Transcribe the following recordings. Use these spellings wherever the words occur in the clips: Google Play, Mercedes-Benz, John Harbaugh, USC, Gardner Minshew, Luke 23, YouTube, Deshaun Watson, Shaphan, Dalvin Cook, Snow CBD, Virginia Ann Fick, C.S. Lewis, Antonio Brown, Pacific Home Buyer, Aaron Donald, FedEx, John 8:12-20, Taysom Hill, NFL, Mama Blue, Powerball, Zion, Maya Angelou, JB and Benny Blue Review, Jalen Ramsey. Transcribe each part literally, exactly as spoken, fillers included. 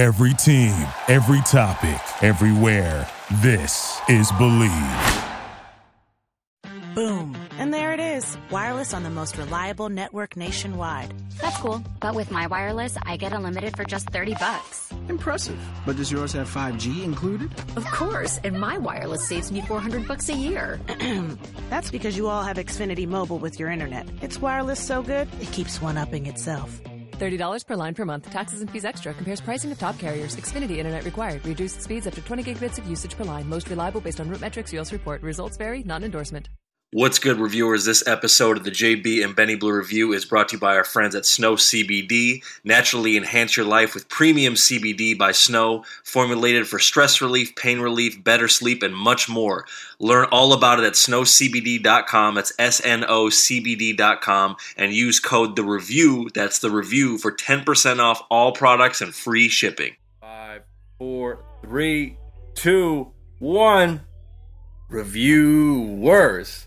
Every team, every topic, everywhere. This is Believe. Boom. And there it is. Wireless on the most reliable network nationwide. That's cool. But with my wireless, I get unlimited for just thirty bucks. Impressive. But does yours have five G included? Of course. And my wireless saves me four hundred bucks a year. That's because you all have Xfinity Mobile with your internet. It's wireless so good, it keeps one-upping itself. thirty dollars per line per month. Taxes and fees extra. Compares pricing of top carriers. Xfinity internet required. Reduced speeds up to twenty gigabits of usage per line. Most reliable based on route metrics. U S report. Results vary. Non-endorsement. What's good, reviewers? This episode of the J B and Benny Blue Review is brought to you by our friends at Snow C B D. Naturally enhance your life with premium C B D by Snow, formulated for stress relief, pain relief, better sleep, and much more. Learn all about it at snow c b d dot com. That's S N O C B D dot com. And use code The Review, that's The Review, for ten percent off all products and free shipping. Five, four, three, two, one. Reviewers.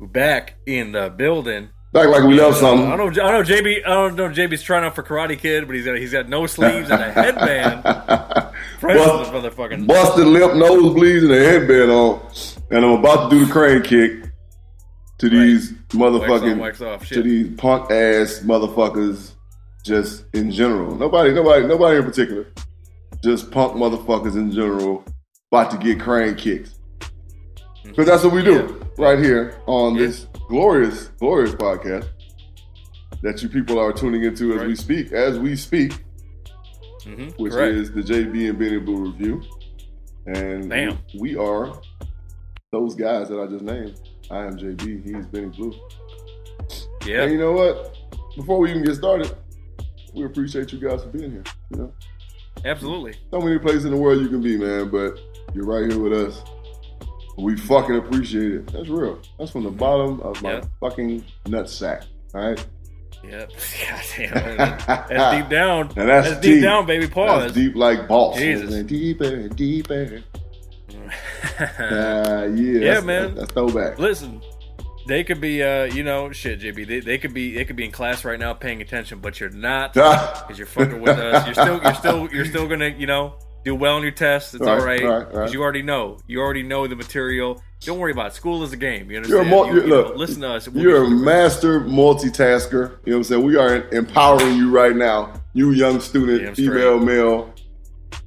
We're back in the building. Back like we love something. I don't know. I don't know. J B. I don't know. J B's trying out for Karate Kid, but he's got he's got no sleeves and a headband. Bust, motherfucking busted lip, nosebleeds, and a headband on. And I'm about to do the crane kick to these right. motherfucking wax on, wax off, shit. To these punk ass motherfuckers. Just in general, nobody, nobody, nobody in particular. Just punk motherfuckers in general. About to get crane kicked. Because that's what we do yeah. right here on yeah. this glorious, glorious podcast that you people are tuning into as right. we speak, as we speak, mm-hmm. which Correct. is the J B and Benny Blue Review. And Damn. we are those guys that I just named. I am J B, he's Benny Blue. Yeah. And you know what? Before we even get started, we appreciate you guys for being here. You know? Absolutely. So many places in the world you can be, man, but you're right here with us. We fucking appreciate it. That's real. That's from the bottom of my yep. fucking nutsack. All right? Yep. Goddamn. That's deep down. Now that's that's deep. deep down, baby. Pause. That's deep like boss. Jesus. Deeper, deeper. uh, yeah. Yeah, that's, man. That's throwback. Listen, they could be, uh, you know, shit, J B. They, they could be, they could be in class right now, paying attention, but you're not because you're fucking with us. You're still, you're still, you're still gonna, you know. Do well on your tests. It's all right. All right, all right, all right. You already know. You already know the material. Don't worry about it. School is a game. You understand? You're a mul- you, you look, know, listen to us. We'll you're a master multitasker. You know what I'm saying? We are empowering you right now. You young student, yeah, female, male,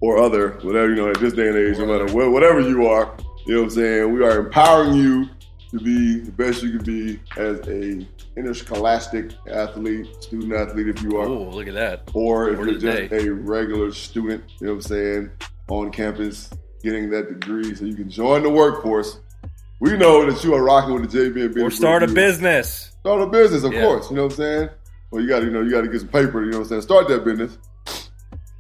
or other, whatever, you know, at this day and age, no matter whatever you are, you know what I'm saying? We are empowering you to be the best you can be as a interscholastic athlete, student athlete if you are. Oh, look at that. Or if Word you're just day. a regular student, you know what I'm saying, on campus, getting that degree so you can join the workforce. We know that you are rocking with the J B and Benny. Or start a business. Start a business, of yeah. course, you know what I'm saying? Well, you gotta, you know, you gotta get some paper, you know what I'm saying? Start that business.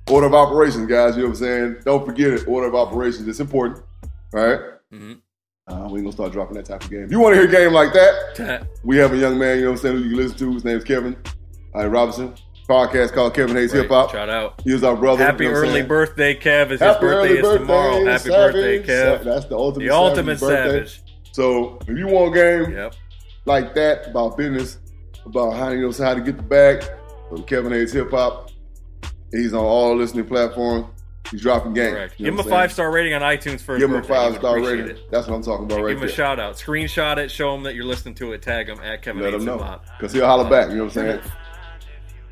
Order of operations, guys, you know what I'm saying? Don't forget it, order of operations. It's important, right? Mm-hmm. Uh, we ain't gonna start dropping that type of game. If you want to hear a game like that, we have a young man, you know what I'm saying, who you can listen to. His name's Kevin uh, Robinson. Podcast called Kevin Hayes right. Hip Hop. Shout out. He was our brother. Happy you know early birthday, Kev. His Happy birthday is birthday, tomorrow. Happy savage. birthday, Kev. That's the ultimate, the ultimate savage. savage. So if you want a game yep. like that about business, about how you know how to get the bag from Kevin Hayes Hip Hop, he's on all listening platforms. He's dropping game. You know give him a five-star rating on iTunes for give his birthday. Give him a five-star rating. It. That's what I'm talking about and right there. Give him there. a shout-out. Screenshot it. Show him that you're listening to it. Tag him at Kevin. Let him know. Because he'll holler uh, back. You know what I'm saying?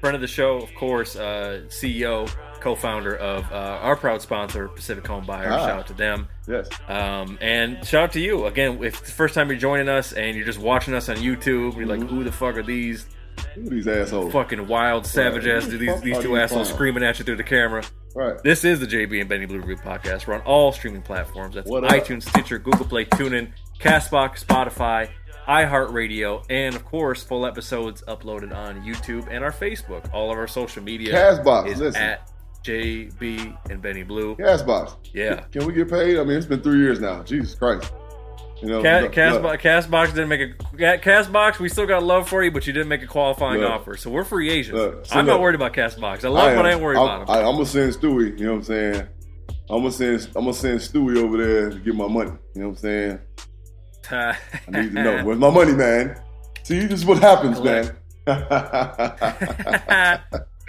Friend of the show, of course, uh, C E O, co-founder of uh, our proud sponsor, Pacific Home Buyer. Ah. Shout-out to them. Yes. Um, and shout-out to you. Again, if it's the first time you're joining us and you're just watching us on YouTube, you're mm-hmm. like, who the fuck are these? Who are these assholes? Fucking wild, savage right. ass. These, these, these two assholes fun? screaming at you through the camera. Right. This is the J B and Benny Blue Review podcast. We're on all streaming platforms. That's iTunes, Stitcher, Google Play, TuneIn, Castbox, Spotify, iHeartRadio, and of course, full episodes uploaded on YouTube and our Facebook. All of our social media Castbox, is listen. at J B and Benny Blue. Castbox. Yeah. Can we get paid? I mean, it's been three years now. Jesus Christ. You know, Cast, Castbox, Castbox didn't make a Castbox. We still got love for you, but you didn't make a qualifying look, offer, so we're free agents. Look, so I'm look, not worried about Castbox. I love, I am, but I ain't worried I'm, about him. I, I'm gonna send Stewie. You know what I'm saying? I'm gonna send I'm gonna send Stewie over there to get my money. You know what I'm saying? I need to know where's my money, man. See, this is what happens, man.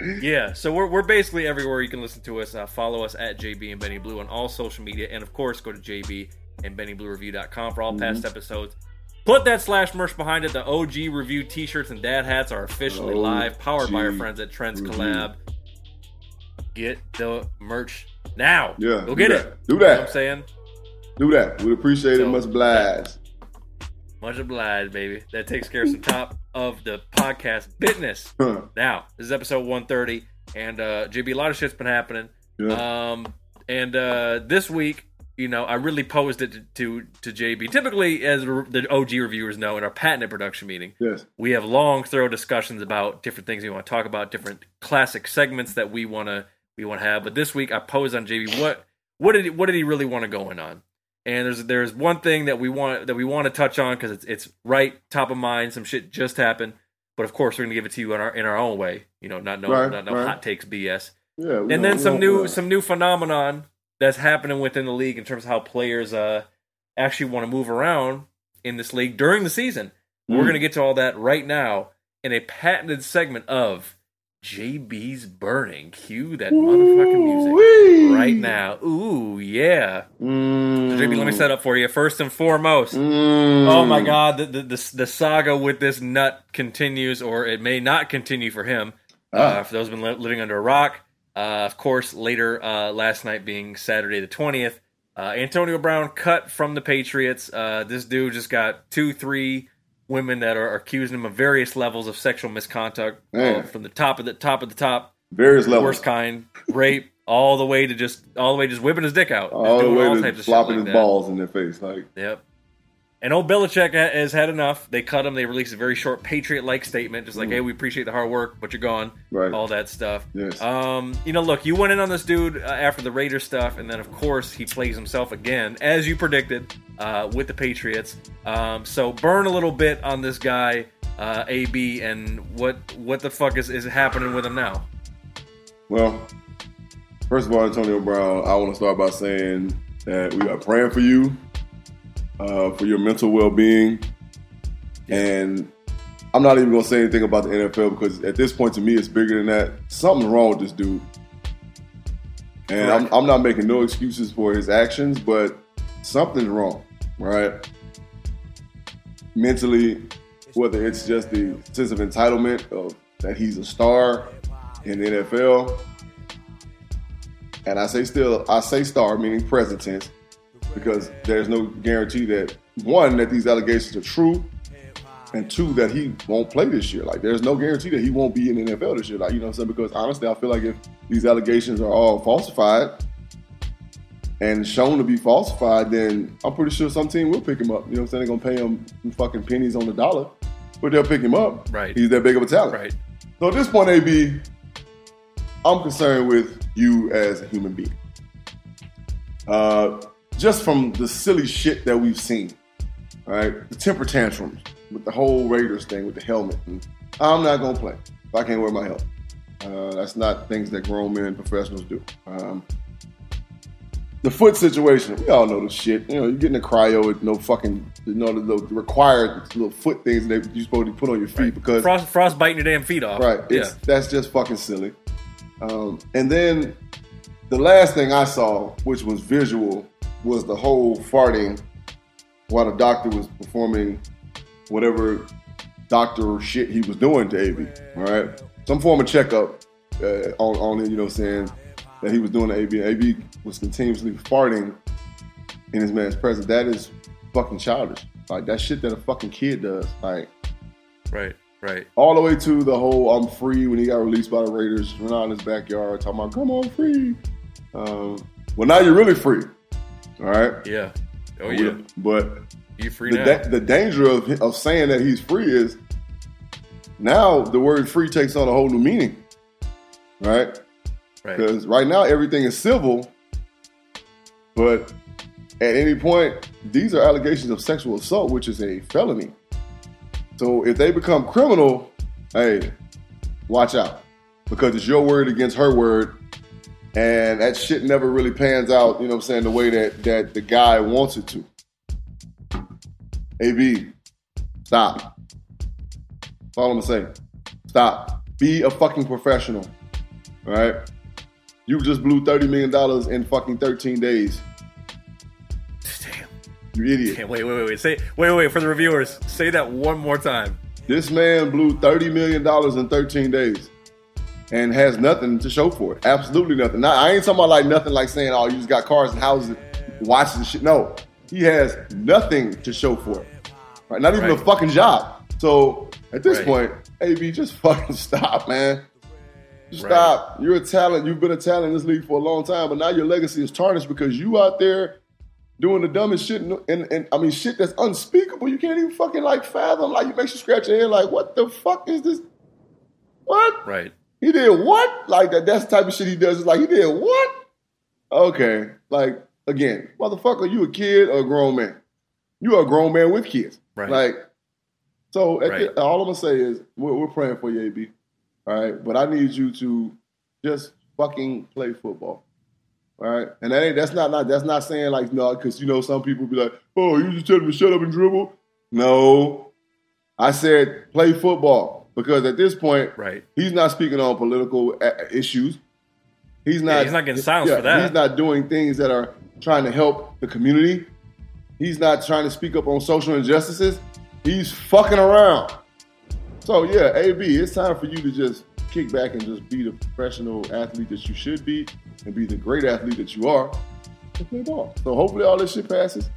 Yeah, so we're we're basically everywhere you can listen to us. Uh, follow us at J B and Benny Blue on all social media, and of course, go to J B and Benny Blue Review dot com for all mm-hmm. past episodes. Put that slash merch behind it. The O G Review t-shirts and dad hats are officially oh, live, powered gee. by our friends at Trends Review. Collab. Get the merch now. Yeah, go get that. it. Do that. You know what I'm saying? Do that. We'd appreciate so, it. Much obliged. Much obliged, baby. That takes care of some top of the podcast business. Huh. Now, this is episode one thirty, and uh, J B, a lot of shit's been happening. Yeah. Um, and uh, this week, you know, I really posed it to, to, to J B. Typically, as the O G reviewers know, in our patent production meeting, yes. we have long, thorough discussions about different things we want to talk about, different classic segments that we want to we want to have. But this week, I posed on J B what what did he, what did he really want to go in on? And there's there's one thing that we want that we want to touch on because it's it's right top of mind. Some shit just happened, but of course we're gonna give it to you in our in our own way. You know, not no right, not no right. hot takes B S. Yeah, and know, then some new know. some new phenomenon that's happening within the league in terms of how players uh, actually want to move around in this league during the season. Mm. We're gonna get to all that right now in a patented segment of J B's Burning. Cue that motherfucking music Ooh-wee. right now. Ooh, yeah. Mm. So J B, let me set up for you. First and foremost, mm. oh my God, the, the the the saga with this nut continues, or it may not continue for him. Ah. Uh, for those who've been li- living under a rock, uh, of course, later uh, last night being Saturday the twentieth, uh, Antonio Brown cut from the Patriots. Uh, this dude just got two, three... women that are accusing him of various levels of sexual misconduct, uh, from the top of the top of the top, various levels, worst kind, rape, all the way to just all the way just whipping his dick out, all the way all to flopping like his that. balls in their face, like yep. And old Belichick has had enough. They cut him. They released a very short Patriot-like statement, just like, mm. "Hey, we appreciate the hard work, but you're gone." Right. All that stuff. Yes. Um, you know, look, you went in on this dude uh, after the Raiders stuff, and then of course he plays himself again, as you predicted, uh, with the Patriots. Um, so burn a little bit on this guy, uh, A B, and what what the fuck is is happening with him now? Well, first of all, Antonio Brown, I want to start by saying that we are praying for you. Uh, for your mental well-being, yeah. and I'm not even gonna say anything about the N F L because at this point, to me, it's bigger than that. Something's wrong with this dude, and right. I'm, I'm not making no excuses for his actions, but something's wrong, right? Mentally, whether it's just the sense of entitlement of that he's a star in the N F L, and I say still, I say star meaning present tense. Because there's no guarantee that, one, that these allegations are true, and two, that he won't play this year. Like, there's no guarantee that he won't be in the N F L this year. Like, you know what I'm saying? Because honestly, I feel like if these allegations are all falsified and shown to be falsified, then I'm pretty sure some team will pick him up. You know what I'm saying? They're going to pay him some fucking pennies on the dollar, but they'll pick him up. Right. He's that big of a talent. Right. So at this point, A B, I'm concerned with you as a human being. Uh... Just from the silly shit that we've seen, all right? The temper tantrums with the whole Raiders thing with the helmet. And I'm not going to play if I can't wear my helmet. Uh, that's not things that grown men and professionals do. Um, the foot situation, we all know this shit. You know, you get in a cryo with no fucking, you know, the required little foot things that you're supposed to put on your feet right. because. Frost, frost biting your damn feet off. Right. It's, yeah. That's just fucking silly. Um, and then the last thing I saw, which was visual, was the whole farting while the doctor was performing whatever doctor shit he was doing to A B, all right? Some form of checkup uh, on, on him, you know what I'm saying, that he was doing to A B. A B was continuously farting in his man's presence. That is fucking childish. Like, that shit that a fucking kid does. Like, right, right. All the way to the whole I'm free when he got released by the Raiders, running out in his backyard, talking about, come on, free. Um, well, now you're really free. All right. Yeah. Oh yeah. But you free the, now. Da- the danger of of saying that he's free is now the word free takes on a whole new meaning, right? Right. Because right now everything is civil, but at any point these are allegations of sexual assault, which is a felony. So if they become criminal, hey, watch out, because it's your word against her word. And that shit never really pans out, you know what I'm saying, the way that, that the guy wants it to. A B, stop. That's all I'm going to say. Stop. Be a fucking professional. All right. You just blew thirty million dollars in fucking thirteen days. Damn. You idiot. Damn, wait, wait, wait, wait. Say, wait, wait, wait. For the reviewers, say that one more time. This man blew thirty million dollars in thirteen days and has nothing to show for it. Absolutely nothing. Now, I ain't talking about like nothing like saying, oh, you just got cars and houses, watches and shit. No, he has nothing to show for it. Right? Not even right. a fucking job. So at this right. point, A B, just fucking stop, man. Just right. stop. You're a talent. You've been a talent in this league for a long time, but now your legacy is tarnished because you out there doing the dumbest shit, and, and, and I mean shit that's unspeakable. You can't even fucking like fathom. Like, it makes you scratch your head. Like, what the fuck is this? What? Right. He did what? Like that. That's the type of shit he does. It's like, he did what? Okay. Like, again, motherfucker, you a kid or a grown man? You a grown man with kids. Right. Like, so at right. the, all I'm gonna say is we're, we're praying for you, A B. All right, but I need you to just fucking play football. All right, and that ain't, that's not, not that's not saying like no, because you know some people be like, oh, you just telling me to shut up and dribble. No, I said play football because at this point, right, he's not speaking on political issues. He's not. Yeah, he's not getting silenced yeah, for that. He's not doing things that are trying to help the community. He's not trying to speak up on social injustices. He's fucking around. So, yeah, A B, it's time for you to just kick back and just be the professional athlete that you should be and be the great athlete that you are and play ball. So, hopefully all this shit passes.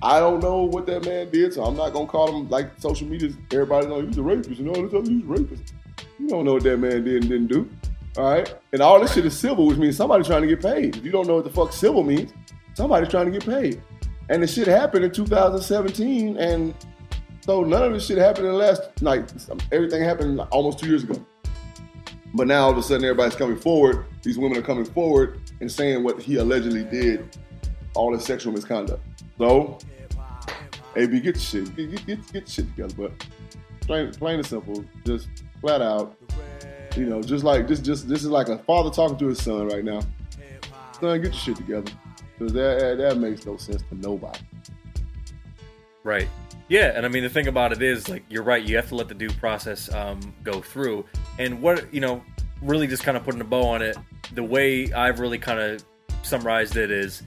I don't know what that man did, so I'm not going to call him like social media. Everybody knows he's a rapist and all this other, he's a rapist. You don't know what that man did and didn't do, all right? And all this shit is civil, which means somebody's trying to get paid. If you don't know what the fuck civil means, somebody's trying to get paid. And the shit happened in two thousand seventeen, and... so none of this shit happened in the last night. Like, everything happened almost two years ago. But now all of a sudden everybody's coming forward. These women are coming forward and saying what he allegedly did, all his sexual misconduct. So, A B, get shit, get get, get shit together. But plain, plain and simple, just flat out, you know, just like this. Just this is like a father talking to his son right now. Son, get your shit together, because that that makes no sense to nobody. Right. Yeah, and I mean, the thing about it is, like, you're right, you have to let the due process um, go through. And what, you know, really just kind of putting a bow on it, the way I've really kind of summarized it is,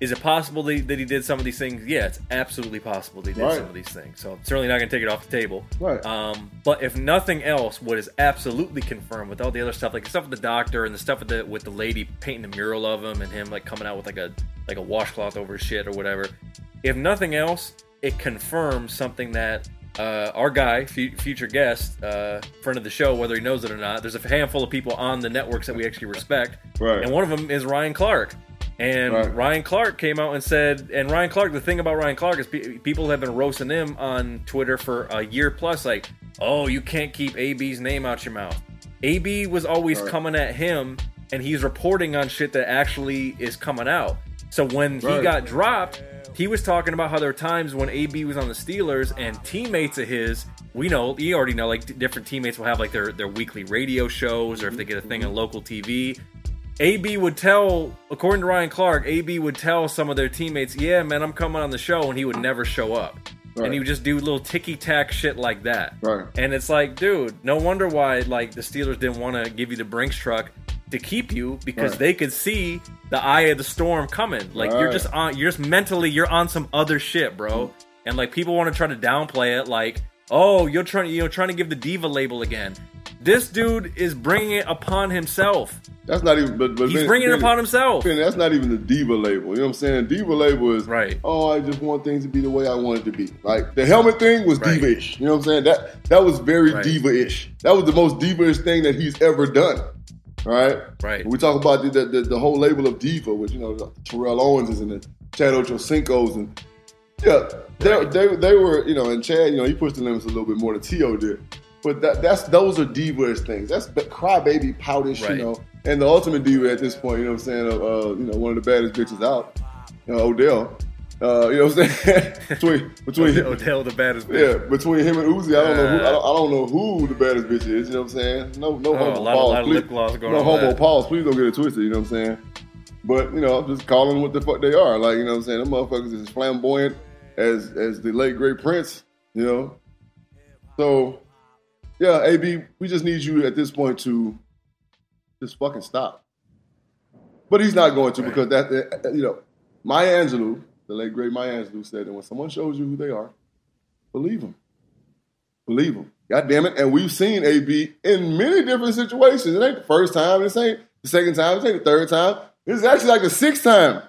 is it possible that he, that he did some of these things? Yeah, it's absolutely possible that he did right. some of these things. So I'm certainly not going to take it off the table. Right. Um, but if nothing else, what is absolutely confirmed with all the other stuff, like the stuff with the doctor and the stuff with the with the lady painting the mural of him and him, like, coming out with, like, a like a washcloth over his shit or whatever, if nothing else... it confirms something that uh, our guy, f- future guest, uh, friend of the show, whether he knows it or not, there's a handful of people on the networks that we actually respect. Right. And one of them is Ryan Clark. And right. Ryan Clark came out and said, and Ryan Clark, the thing about Ryan Clark is pe- people have been roasting him on Twitter for a year plus, like, oh, you can't keep A B's name out your mouth. A B was always right. coming at him, and he's reporting on shit that actually is coming out. So when right. he got dropped, he was talking about how there were times when A B was on the Steelers and teammates of his, we know, you already know, like, different teammates will have, like, their, their weekly radio shows, or if they get a thing on local T V. A B would tell, according to Ryan Clark, A B would tell some of their teammates, yeah, man, I'm coming on the show, and he would never show up. Right. And he would just do little ticky-tack shit like that. Right. And it's like, dude, no wonder why, like, the Steelers didn't want to give you the Brinks truck to keep you, because right. they could see the eye of the storm coming. Like, right. you're just on, you're just mentally, you're on some other shit, bro. Mm-hmm. And, like, people want to try to downplay it, like, oh, you're trying, you know, trying to give the diva label again. This dude is bringing it upon himself. That's not even, but, but he's Vince, bringing Vince, it upon himself. Vince, that's not even the diva label. You know what I'm saying? Diva label is right. oh, I just want things to be the way I want it to be. Like, the helmet thing was right. diva-ish. You know what I'm saying? That that was very right. diva-ish. That was the most diva-ish thing that he's ever done. All right, right. We talk about the, the the whole label of diva, which, you know, Terrell Owens and the Chad Ochocinco's, and yeah, they right. they they were, you know, and Chad, you know, he pushed the limits a little bit more than T O did, but that that's those are diva-ish things. That's crybaby poutish, right. you know, and the ultimate diva at this point, you know what I'm saying? Of uh, you know, one of the baddest bitches out, you know, Odell. Uh, you know what I'm saying? between between him, Odell, the baddest bitch. Yeah, between him and Uzi, I don't know. Who, I, don't, I don't know who the baddest bitch is. You know what I'm saying? No, no oh, homo. A lot, pause, a lot of lip gloss going no on. No homo. That. Pause. Please don't get it twisted. You know what I'm saying? But, you know, I'm just calling them what the fuck they are. Like, you know what I'm saying? Them motherfuckers is flamboyant as as the late great Prince. You know. So, yeah, A B, we just need you at this point to Just fucking stop. But he's not going to right. because that, you know, Maya Angelou, the late great Maya Angelou said that when someone shows you who they are, believe them. Believe them. God damn it. And we've seen A B in many different situations. It ain't the first time. This ain't the second time. This ain't the third time. This is actually like the sixth time.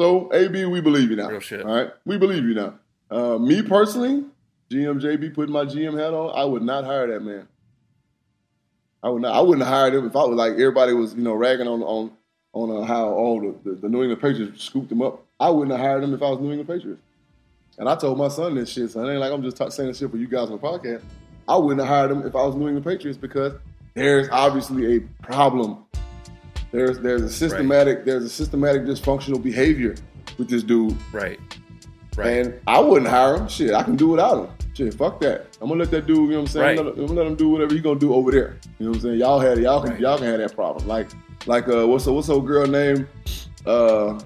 So, A B, we believe you now. Real shit. All right? We believe you now. Uh, me personally, G M J B putting my G M hat on, I would not hire that man. I would not. I wouldn't hire him if I was like everybody was, you know, ragging on on on uh, how all the, the, the New England Patriots scooped him up. I wouldn't have hired him if I was New England Patriots. And I told my son this shit, so it ain't like I'm just talk, saying this shit for you guys on the podcast. I wouldn't have hired him if I was New England Patriots because there's obviously a problem. There's there's a systematic right. there's a systematic dysfunctional behavior with this dude. Right. Right. And I wouldn't hire him. Shit, I can do without him. Shit, fuck that. I'm gonna let that dude, you know what I'm saying? Right. I'm, gonna, I'm gonna let him do whatever he's gonna do over there. You know what I'm saying? Y'all had y'all can right. y'all can have that problem. Like like uh what's a what's her girl named? Uh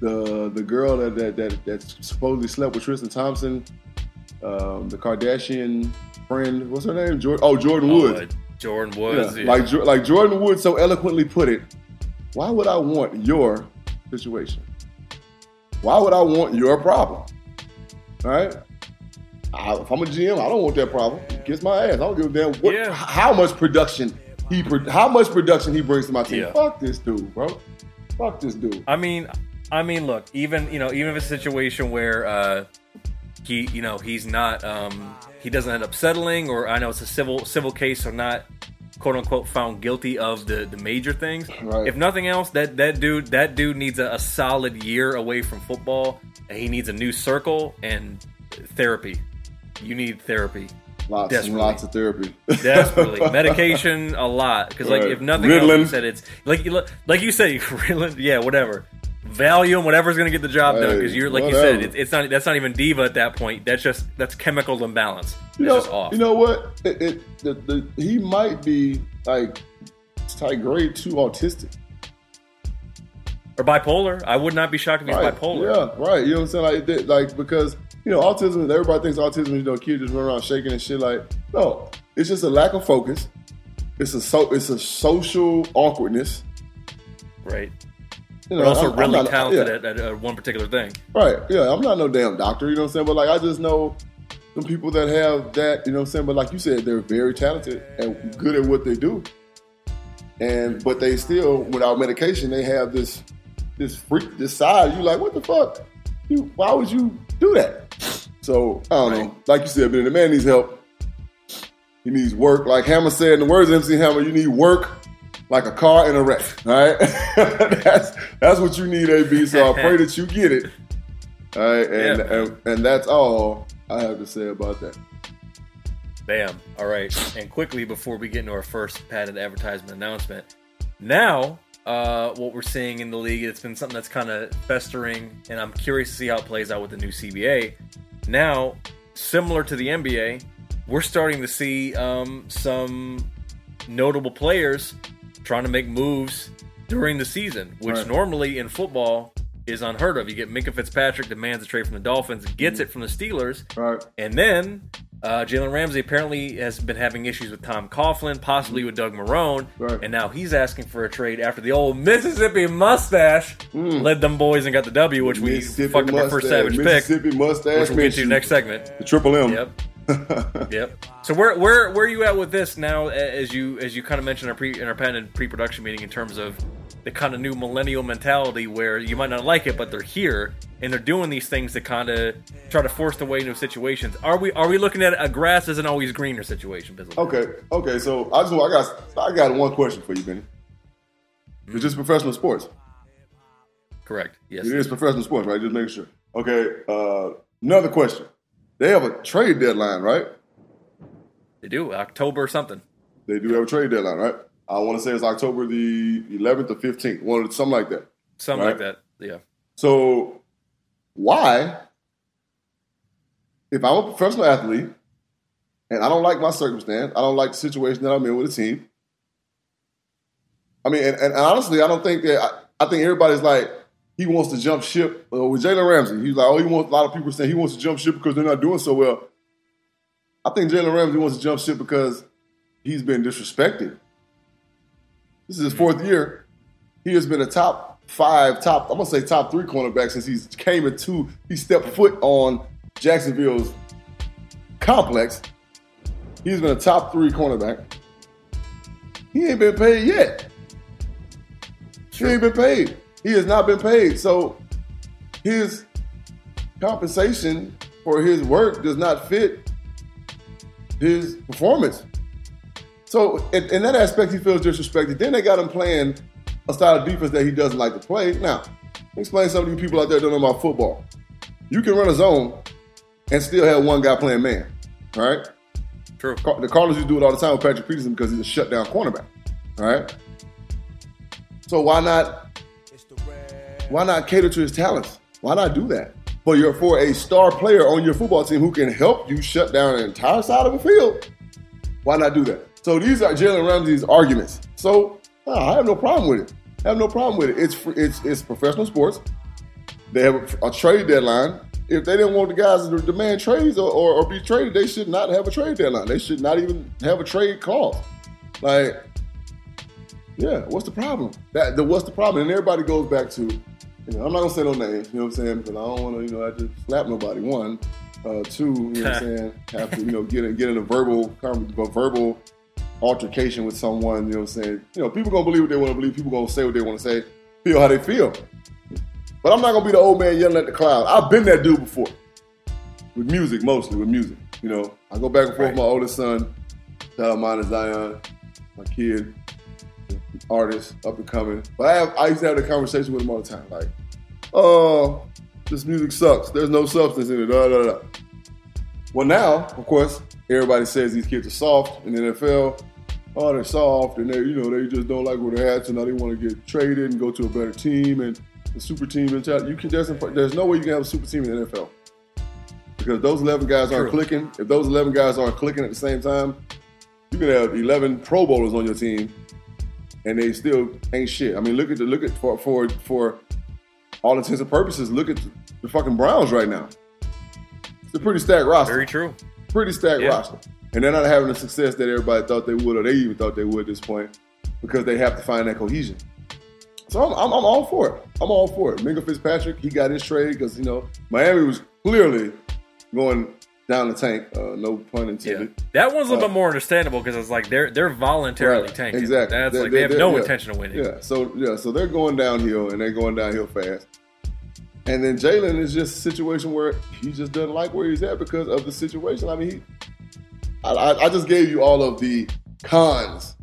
the the girl that that that, that supposedly slept with Tristan Thompson, um, the Kardashian friend, what's her name? Jordan, oh Jordan oh, Woods. Uh, Jordan Woods. Yeah. Yeah. Like like Jordan Woods so eloquently put it, why would I want your situation? Why would I want your problem? All right? I, if I'm a G M, I don't want that problem. Kiss my ass. I don't give a damn what, yeah. how much production he how much production he brings to my team. Yeah. Fuck this dude, bro. Fuck this dude. I mean, I mean, look, even you know, even if it's a situation where uh, he, you know, he's not, um, he doesn't end up settling, or I know it's a civil civil case, so not quote unquote found guilty of the, the major things. Right. If nothing else, that, that dude that dude needs a, a solid year away from football. And he needs a new circle and therapy. You need therapy. Lots and lots of therapy. Desperately. Medication, a lot. Because right. like if nothing Ritalin. else, you said it's like you like you say, Ritalin, yeah, whatever. Valium, whatever's gonna get the job hey, done. Because you're like whatever. you said, it, it's not that's not even diva at that point. That's just that's chemical imbalance. It's just off. You know what? It, it, the, the, he might be like it's like grade two autistic. Or bipolar. I would not be shocked if he's right. bipolar. Yeah, right. You know what I'm saying? Like, they, like because you know, autism. Everybody thinks autism. You know, kids just run around shaking and shit. Like, no, it's just a lack of focus. It's a so, it's a social awkwardness. Right. You know, but also I'm, really I'm not, talented yeah. at, at, at one particular thing. Right. Yeah. I'm not no damn doctor. You know what I'm saying? But like, I just know some people that have that. You know what I'm saying? But like you said, they're very talented and good at what they do. And but they still, without medication, they have this. This freak, this side, you like, what the fuck? You, why would you do that? So, I don't right. know. Like you said, but the man needs help. He needs work. Like Hammer said, in the words of M C Hammer, you need work like a car in a wreck. All right? that's that's what you need, A B. So I pray that you get it. All right? And, yeah, and and that's all I have to say about that. Bam. All right. And quickly, before we get into our first padded advertisement announcement, now... Uh, what we're seeing in the league, it's been something that's kind of festering, and I'm curious to see how it plays out with the new C B A. Now, similar to the N B A, we're starting to see um, some notable players trying to make moves during the season, which right. normally in football is unheard of. You get Minkah Fitzpatrick, demands a trade from the Dolphins, gets it from the Steelers, right. and then... Uh, Jalen Ramsey apparently has been having issues with Tom Coughlin, possibly with Doug Marone, right. and now he's asking for a trade after the old Mississippi mustache mm. led them boys and got the W, which we fucking mustache. First Savage pick, Mississippi mustache, which we'll get to next segment. The Triple M. Yep. yep. So where where where are you at with this now? As you as you kind of mentioned our pre, in our patented pre-production meeting, in terms of the kind of new millennial mentality where you might not like it, but they're here. And they're doing these things to kind of try to force their way into situations. Are we are we looking at a grass isn't always greener situation? Business? Okay, okay. So I just I got I got one question for you, Benny. Mm-hmm. It's just professional sports. Correct. Yes, it is professional sports, right? Just making sure. Okay. Uh, another question. They have a trade deadline, right? They do October or something. They do have a trade deadline, right? I want to say it's October the eleventh or fifteenth, one something like that. Something right? like that. Yeah. So. Why, if I'm a professional athlete and I don't like my circumstance, I don't like the situation that I'm in with a team. I mean, and, and honestly, I don't think that I, I think everybody's like he wants to jump ship uh, with Jalen Ramsey. He's like, oh, he wants a lot of people saying he wants to jump ship because they're not doing so well. I think Jalen Ramsey wants to jump ship because he's been disrespected. This is his fourth year. He has been a top five, top, I'm going to say top three cornerback since he came into, he stepped foot on Jacksonville's complex. He's been a top three cornerback. He ain't been paid yet. Sure. He ain't been paid. He has not been paid. So his compensation for his work does not fit his performance. So in, in that aspect, he feels disrespected. Then they got him playing a style of defense that he doesn't like to play. Now, explain some of you people out there don't know about football. You can run a zone and still have one guy playing man, all right? True. The Cardinals used to do it all the time with Patrick Peterson because he's a shutdown cornerback, all right? So why not, why not cater to his talents? Why not do that? For your, for a star player on your football team who can help you shut down an entire side of a field, why not do that? So these are Jalen Ramsey's arguments. So oh, I have no problem with it. I have no problem with it. It's it's it's professional sports. They have a, a trade deadline. If they didn't want the guys to demand trades or, or, or be traded, they should not have a trade deadline. They should not even have a trade clause. Like, yeah, what's the problem? That the, what's the problem? And everybody goes back to, you know, I'm not going to say no names, you know what I'm saying? Because I don't want to, you know, I just slap nobody. One, uh, two, you know what I'm saying? Have to, you know, get in, get in a verbal, a verbal altercation with someone, you know what I'm saying? You know, people going to believe what they want to believe. People going to say what they want to say. Feel how they feel. But I'm not going to be the old man yelling at the cloud. I've been that dude before. With music, mostly with music. You know, I go back and forth with my oldest son. Shout out mine is Zion, my kid, artist, up and coming. But I have, I used to have the conversation with him all the time. Like, oh, this music sucks. There's no substance in it. Da, da, da. Well, now, of course, everybody says these kids are soft in the N F L. Oh, they're soft. And they, you know, they just don't like where they're at. So now they want to get traded and go to a better team. And the super team, you can, there's, there's no way you can have a super team in the N F L because those eleven guys aren't True. clicking. If those eleven guys aren't clicking at the same time, you can have eleven Pro Bowlers on your team and they still ain't shit. I mean, look at the, look at for for, for all intents and purposes, look at the, the fucking Browns right now. It's a pretty stacked roster. Very true. Pretty stacked yeah. roster. And they're not having the success that everybody thought they would or they even thought they would at this point because they have to find that cohesion. So I'm, I'm I'm all for it. I'm all for it. Minkah Fitzpatrick, he got his trade because, you know, Miami was clearly going down the tank. Uh, no pun intended. Yeah. That one's a little uh, bit more understandable because it's like they're they're voluntarily right. tanking. Exactly. That's they're, like they have no yeah. intention of winning. Yeah. So yeah. So they're going downhill and they're going downhill fast. And then Jalen is just a situation where he just doesn't like where he's at because of the situation. I mean, he, I, I I just gave you all of the cons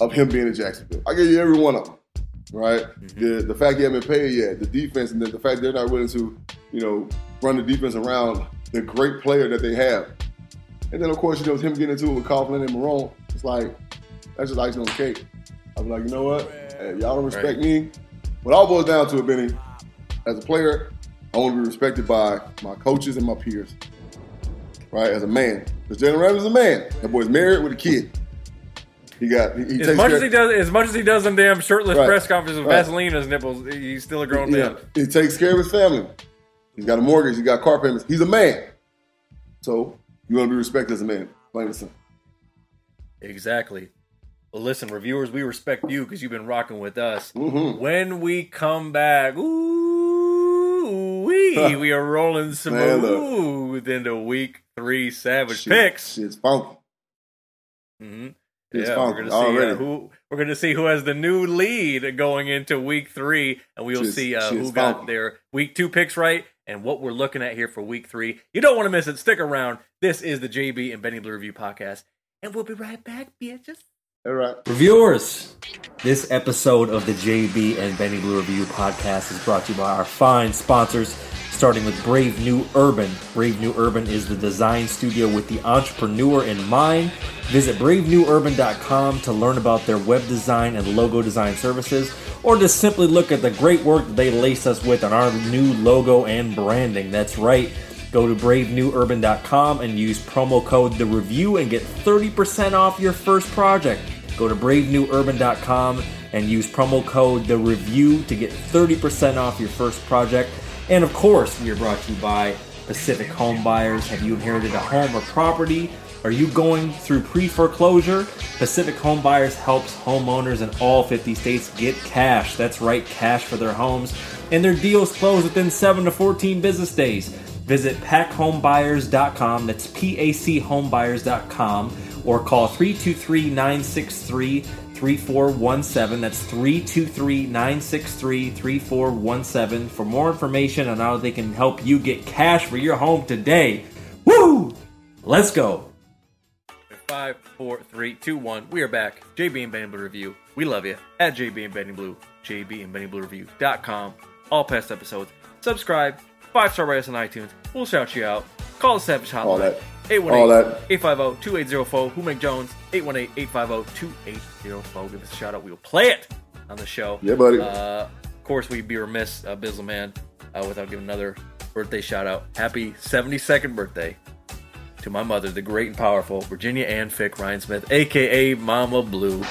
of him being in Jacksonville. I gave you every one of them. Right, mm-hmm. the the fact they haven't been paid yet, the defense, and the, the fact they're not willing to, you know, run the defense around the great player that they have, and then of course you know him getting into it with Coughlin and Marone. It's like that's just icing on the cake. I'm like, you know what, hey, y'all don't respect right. me. What all boils down to it, Benny, as a player, I want to be respected by my coaches and my peers. Right, as a man, because Jalen Ramsey is a man. That boy's married with a kid. He got, he, he as takes much care. as he does, as much as he does them damn shirtless right. press conferences with right. Vaseline on his nipples, he's still a grown he, man. He, he takes care of his family. He's got a mortgage. He's got car payments. He's a man. So you want to be respected as a man. Listen. Exactly. Well, listen, reviewers, we respect you because you've been rocking with us. Mm-hmm. When we come back, ooh, we we are rolling smooth man, into week three Savage shit, Picks. Shit's funky. Mm-hmm. Yeah, we're going to see uh, who we're going to see who has the new lead going into week three, and we'll just, see uh, who got funky. their week two picks right and what we're looking at here for week three. You don't want to miss it. Stick around. This is the J B and Benny Blue Review podcast, and we'll be right back, bitches. All right, reviewers. This episode of the J B and Benny Blue Review podcast is brought to you by our fine sponsors, starting with Brave New Urban. Brave New Urban is the design studio with the entrepreneur in mind. Visit brave new urban dot com to learn about their web design and logo design services, or just simply look at the great work that they laced us with on our new logo and branding. That's right. Go to brave new urban dot com and use promo code THEREVIEW and get thirty percent off your first project. Go to brave new urban dot com and use promo code THEREVIEW to get thirty percent off your first project. And of course, we are brought to you by Pacific Home Buyers. Have you inherited a home or property Are you going through pre-foreclosure? Pacific Home Buyers helps homeowners in all fifty states get cash. That's right, cash for their homes. And their deals close within seven to fourteen business days. Visit pac home buyers dot com, that's P A C homebuyers dot com, or call three two three, nine six three, three four one seven, that's three two three, nine six three, three four one seven, for more information on how they can help you get cash for your home today. Woo! Let's go! Five, four, three, two, one. We are back. J B and Benny Blue Review. We love you. At J B and Benny Blue, J B and Benny Blue Review dot com. All past episodes. Subscribe. Five-star rate us on iTunes. We'll shout you out. Call the Savage Hotline. eight one eight, eight five zero, two eight zero four. Humac Jones, eight one eight, eight five zero, two eight zero four. Give us a shout out. We will play it on the show. Yeah, buddy. Uh, of course, we'd be remiss, uh, Bizzle Man, uh, without giving another birthday shout out. Happy seventy-second birthday to my mother, the great and powerful Virginia Ann Fick Ryan Smith, a k a. Mama Blue.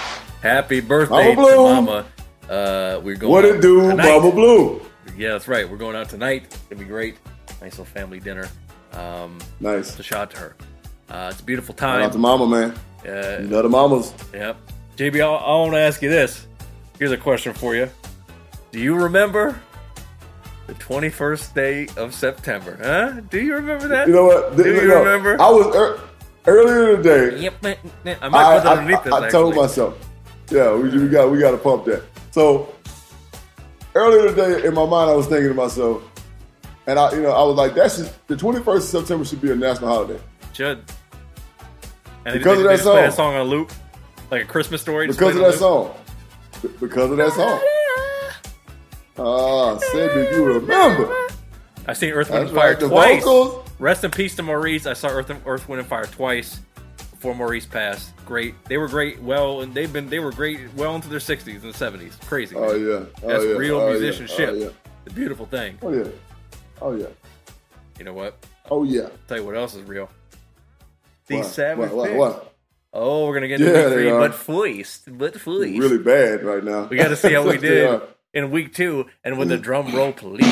Happy birthday, Mama Blue. To Mama. Uh, we're going what it do, tonight. Mama Blue. Yeah, that's right. We're going out tonight. It'll be great. Nice little family dinner. Um, nice. So shout out to her. Uh, it's a beautiful time. Shout out to Mama, man. Uh, you know the mamas. Yep. J B, I, I want to ask you this. Here's a question for you. Do you remember the twenty-first day of September? Huh? Do you remember that? You know what? Do you, you know, remember? I was er- earlier today. Yep. I might I, put I, underneath I, this, I, I told myself. Yeah, we, we got we got to pump that. So. Earlier today, in my mind, I was thinking to myself, and I, you know, I was like, "That's just, the twenty-first of September should be a national holiday." Should. And because they, of they that just song, play that song on loop, like a Christmas story. Because of that loop. song. Because of that song. Ah, said did you remember? I seen Earth, Wind, and Fire right, twice. Vocals. Rest in peace to Maurice. I saw Earth, Earth, Wind, and Fire twice before Maurice passed. Great. They were great. Well, and they've been. They were great. Well into their sixties and seventies. Crazy. Man. Oh yeah. Oh, that's yeah. real oh, musicianship. Oh, yeah. The beautiful thing. Oh yeah. Oh yeah. You know what? Oh yeah. I'll tell you what else is real. These Savage Picks. What? Oh, we're gonna get into yeah, week three, but fleeced, but fleeced. Really bad right now. We got to see how we did in week two, and with the drum roll, please.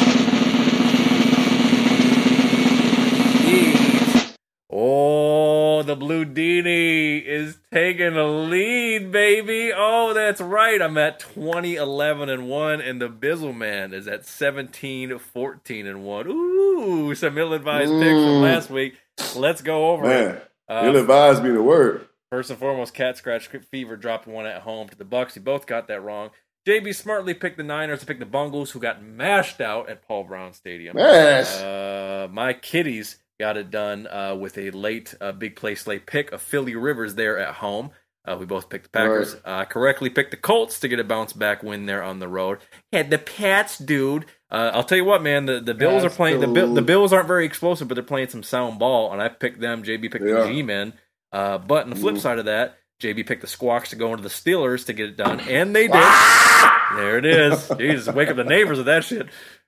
Oh, the Blue Dini is taking a lead, baby. Oh, that's right. I'm at twenty, eleven, and one, and the Bizzle Man is at seventeen, fourteen, and one. Ooh, some ill-advised mm. picks from last week. Let's go over Man, it. Uh, ill-advised be the word. First and foremost, Cat Scratch Fever dropped one at home to the Bucks. You both got that wrong. J B smartly picked the Niners to pick the Bungles, who got mashed out at Paul Brown Stadium. Mash. Uh, my kitties got it done uh, with a late uh, big play slate pick of Philly Rivers there at home. Uh, we both picked the Packers. I right. uh, correctly picked the Colts to get a bounce back win there on the road. Had the Pats, dude. Uh, I'll tell you what, man. The, the Bills Pats, are playing. The, Bi- the Bills aren't very explosive, but they're playing some sound ball. And I picked them. J B picked yeah. the G-men. Uh, but on the flip Ooh. side of that, J B picked the Squawks to go into the Steelers to get it done, and they did. Ah! There it is. Jesus, wake up the neighbors with that shit.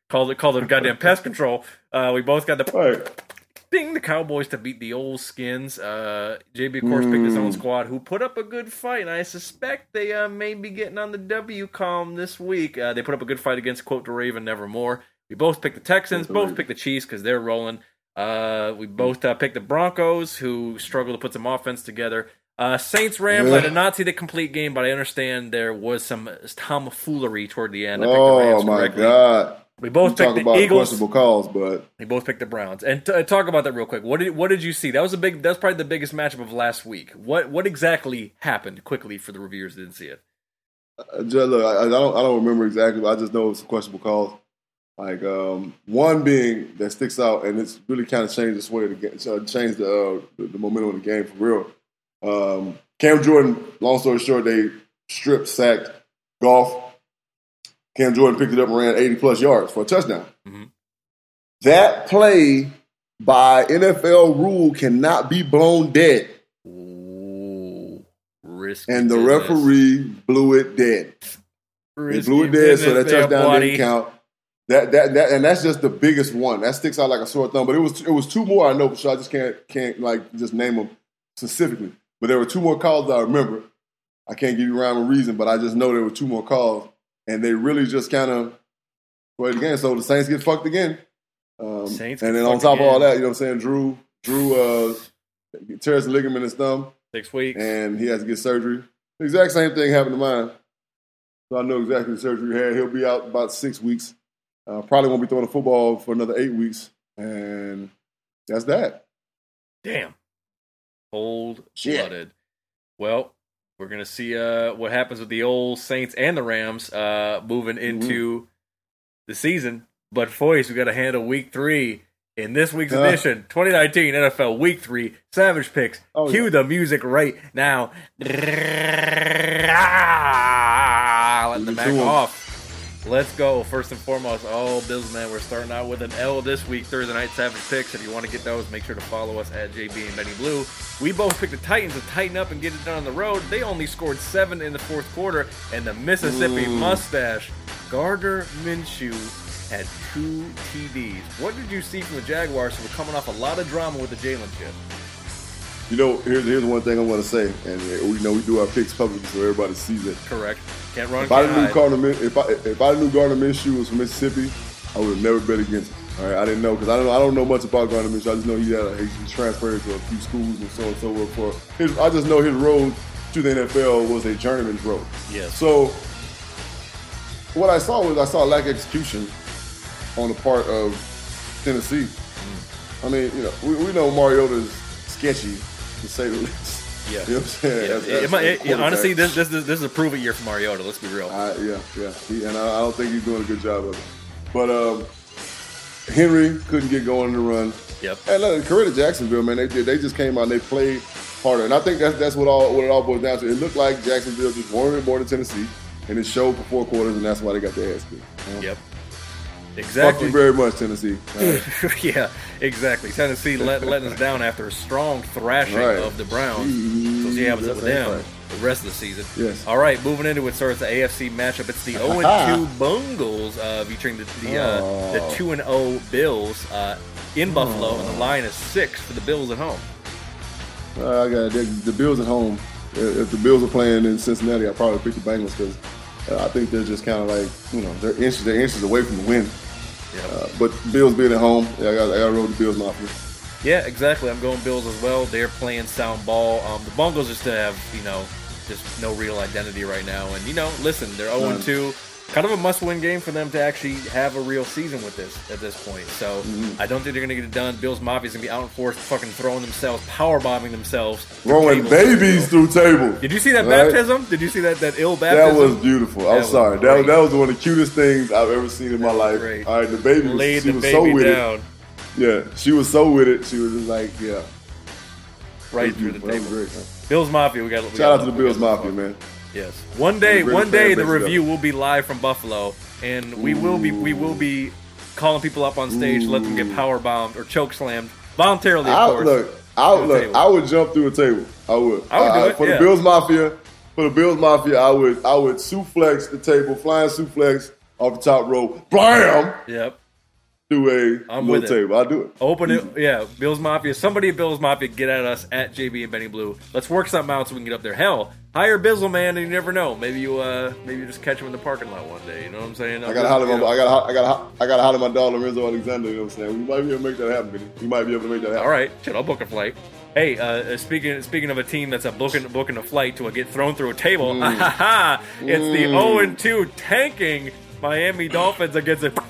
Called it. Called it goddamn pest control. Uh, we both got the. Right. Ding, the Cowboys to beat the old skins. Uh, J B, of course, mm. picked his own squad, who put up a good fight, and I suspect they uh, may be getting on the W column this week. Uh, they put up a good fight against, quote, the Raven Nevermore. We both picked the Texans, That's both right. picked the Chiefs, because they're rolling. Uh, we both uh, picked the Broncos, who struggled to put some offense together. Uh, Saints-Rams, yeah. I did not see the complete game, but I understand there was some tomfoolery toward the end. I picked oh, the Rams my correctly. God. We both picked the Eagles. Questionable calls, but we both picked the Browns. And t- talk about that real quick. What did what did you see? That was a big. That's probably the biggest matchup of last week. What what exactly happened? Quickly for the reviewers that didn't see it. Uh, look, I, I don't I don't remember exactly. But I just know it was some questionable calls. Like um, one being that sticks out, and it's really kind of changed the way the game, changed the, uh, the the momentum of the game for real. Um, Cam Jordan. Long story short, they stripped, sacked Goff. Cam Jordan picked it up and ran eighty-plus yards for a touchdown. Mm-hmm. That play by N F L rule cannot be blown dead. Ooh, risky and the business. Referee blew it dead. Risky he blew it dead, so that touchdown body. didn't count. That, that that and that's just the biggest one. That sticks out like a sore thumb. But it was it was two more I know, but so I just can't can't like just name them specifically. But there were two more calls that I remember. I can't give you rhyme or reason, but I just know there were two more calls. And they really just kind of played again. So the Saints get fucked again. Um, Saints get and then on top again. of all that, you know what I'm saying? Drew, Drew, uh, He tears the ligament in his thumb. Six weeks. And he has to get surgery. The exact same thing happened to mine. So I know exactly the surgery he had. He'll be out about six weeks. Uh, probably won't be throwing the football for another eight weeks. And that's that. Damn. Cold-blooded. Yeah. Well, we're going to see uh, what happens with the old Saints and the Rams uh, moving into mm-hmm. the season. But first, we got to handle week three in this week's uh, edition, twenty nineteen N F L Week three Savage Picks. Oh, Cue yeah. the music right now. Let the back off. Let's go. First and foremost, all Bills, man, we're starting out with an L this week, Thursday Night Savage Picks. If you want to get those, make sure to follow us at J B and Benny Blue. We both picked the Titans to tighten up and get it done on the road. They only scored seven in the fourth quarter, and the Mississippi Ooh. mustache, Gardner Minshew, had two T Ds. What did you see from the Jaguars who were coming off a lot of drama with the Jalen shit? You know, here's, here's one thing I want to say, and we you know we do our picks publicly so everybody sees it. Correct. Can't run, if can't I knew Gardner, if I if I knew Gardner Minshew was from Mississippi, I would have never bet against him. All right, I didn't know because I don't I don't know much about Gardner Minshew. I just know he had a, he transferred to a few schools and so on and so forth. His, I just know his road to the N F L was a journeyman's road. Yes. So what I saw was I saw a lack of execution on the part of Tennessee. Mm. I mean, you know, we, we know Mariota's sketchy, to say the least. Yeah. You know what I'm saying? Yeah. As, it, as it might, it, honestly, this, this this is a prove it year for Mariota, let's be real. Uh, yeah, yeah. He, and I, I don't think he's doing a good job of it. But um, Henry couldn't get going in the run. Yep. And look, credit Jacksonville, man, they did. They just came out and they played harder. And I think that's, that's what, all, what it all boils down to. It looked like Jacksonville just wanted more than Tennessee, and it showed for four quarters, and that's why they got their ass kicked. You know? Yep. Exactly. Thank you very much, Tennessee. Right. Yeah, exactly. Tennessee let, letting us down after a strong thrashing right. of the Browns. Jeez, so, yeah, I was up and down right. the rest of the season. Yes. All right, moving into it, sir. It's the A F C matchup. It's the oh and two Bungles uh, featuring the the, uh, oh. the two and oh Bills uh, in Buffalo, oh. and the line is six for the Bills at home. Uh, I got the, the Bills at home. If the Bills are playing in Cincinnati, I probably pick the Bengals because I think they're just kind of like, you know, they're inches, they're inches away from the win. Yep. Uh, but Bills being at home, yeah, I got I got to roll the Bills off here. Yeah, exactly. I'm going Bills as well. They're playing sound ball. Um, the Bungles just have, you know, just no real identity right now. And, you know, listen, they're oh and two. Kind of a must-win game for them to actually have a real season with this at this point. So mm-hmm. I don't think they're going to get it done. Bills Mafia going to be out in force, fucking throwing themselves, power-bombing themselves. Throwing babies through tables. Did you see that right? baptism? Did you see that, that ill baptism? That was beautiful. That I'm was sorry. That, that was one of the cutest things I've ever seen in that my life. Great. All right, the baby was, Laid she the was baby so with down. It. Yeah, she was so with it. She was just like, yeah. Right through beautiful. The table. Great, huh? Bills Mafia. We got. Shout we got out to the Bills Mafia, man. Yes. One day, one day the review will be live from Buffalo, and we Ooh. will be we will be calling people up on stage, Ooh. let them get power bombed or choke slammed voluntarily. Of course. Look, look, I would jump through a table. I would. I would do I, it. For yeah. the Bills Mafia, for the Bills Mafia, I would I would suplex the table, flying suplex off the top rope, blam. Yep. Through a I'm little table. I'll do it. Open it. Yeah, Bills Mafia. Somebody at Bills Mafia, get at us at J B and Benny Blue. Let's work something out so we can get up there. Hell, hire Bizzle, man, and you never know. Maybe you uh, maybe you just catch him in the parking lot one day. You know what I'm saying? I got to holler my, I got I got I got to holler my dog Lorenzo Alexander. You know what I'm saying? We might be able to make that happen. We might be able to make that happen. All right, shit, I'll book a flight. Hey, uh, speaking speaking of a team that's a booking booking a flight to a get thrown through a table, mm. it's mm. the oh and two tanking Miami Dolphins against the.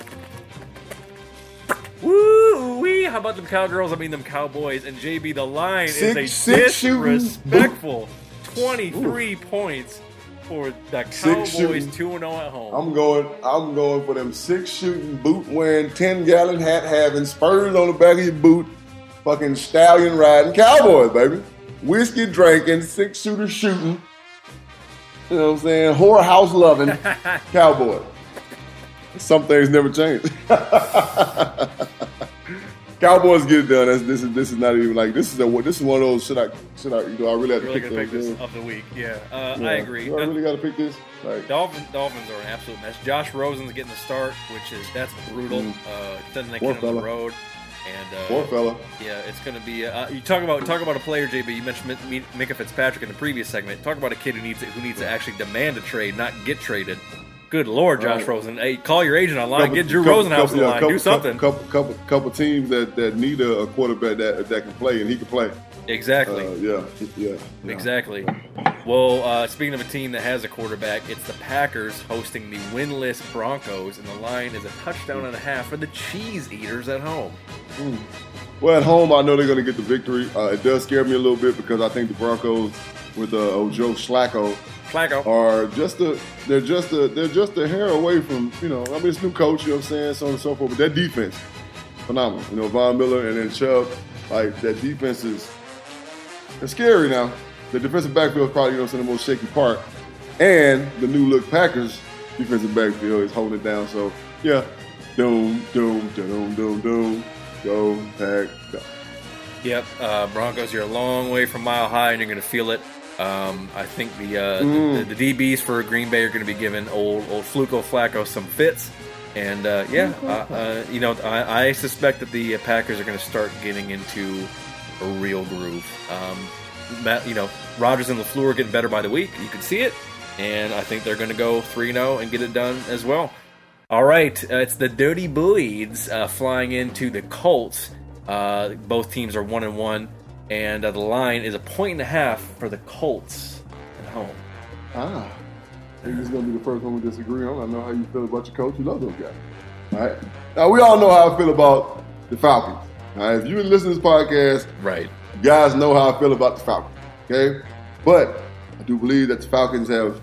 Woo-wee! How about them Cowgirls? I mean them Cowboys. And J B, the line six, is a disrespectful twenty-three Ooh. points for the Cowboys two and oh at home. I'm going I'm going for them six-shooting, boot-wearing, ten-gallon hat-having, spurs on the back of your boot, fucking stallion-riding Cowboys, baby. Whiskey-drinking, six-shooter shooting, you know what I'm saying, whorehouse-loving Cowboys. Some things never change. Cowboys get it done. That's, this is this is not even like this is a this is one of those should I should I you know I really have to really pick, pick this of the week. Yeah, uh, yeah. I agree. Do I really got to pick this. Like, Dolphins Dolphins are an absolute mess. Josh Rosen's getting the start, which is that's brutal. Mm. Uh, doesn't that get him on the road? And uh, poor fella. Yeah, it's gonna be. Uh, you talk about talk about a player, J B. You mentioned Minkah Fitzpatrick in the previous segment. Talk about a kid who needs who needs to actually demand a trade, not get traded. Good Lord, Josh right. Rosen. Hey, call your agent online. Couple, Get Drew couple, Rosenhaus couple, in yeah, line. Couple, Do something. Couple, couple, couple teams that, that need a quarterback that that can play, and he can play. Exactly. Uh, yeah, yeah, yeah. Exactly. Well, uh, speaking of a team that has a quarterback, it's the Packers hosting the winless Broncos, and the line is a touchdown and a half for the Cheese Eaters at home. Mm. Well, at home, I know they're going to get the victory. Uh, it does scare me a little bit because I think the Broncos with uh, Ojo Flacco Flacco are just a they're just a they're just a hair away from, you know, I mean, it's new coach, you know what I'm saying, so on and so forth. But that defense, phenomenal. You know, Von Miller and then Chubb. Like, that defense is it's scary now. The defensive backfield is probably, you know, the most shaky part. And the new look Packers defensive backfield is holding it down. So, yeah, doom, doom, doom, doom, doom, go, Pack, go. Yep, uh, Broncos, you're a long way from Mile High, and you're going to feel it. Um, I think the, uh, mm. the, the D Bs for Green Bay are going to be giving old old Fluco Flacco some fits. And, uh, yeah, uh, uh, you know, I, I suspect that the Packers are going to start getting into a real groove. Um, Matt, you know, Rodgers and LaFleur are getting better by the week. You can see it. And I think they're going to go three and oh and get it done as well. All right, uh, it's the Dirty Boys uh, flying into the Colts. Uh, both teams are one and one. And uh, the line is a point and a half for the Colts at home. Ah. I think this is going to be the first one we disagree on. I know how you feel about your coach. You love those guys. All right. Now, we all know how I feel about the Falcons. All right. If you listen to this podcast, right, you guys know how I feel about the Falcons. Okay? But I do believe that the Falcons have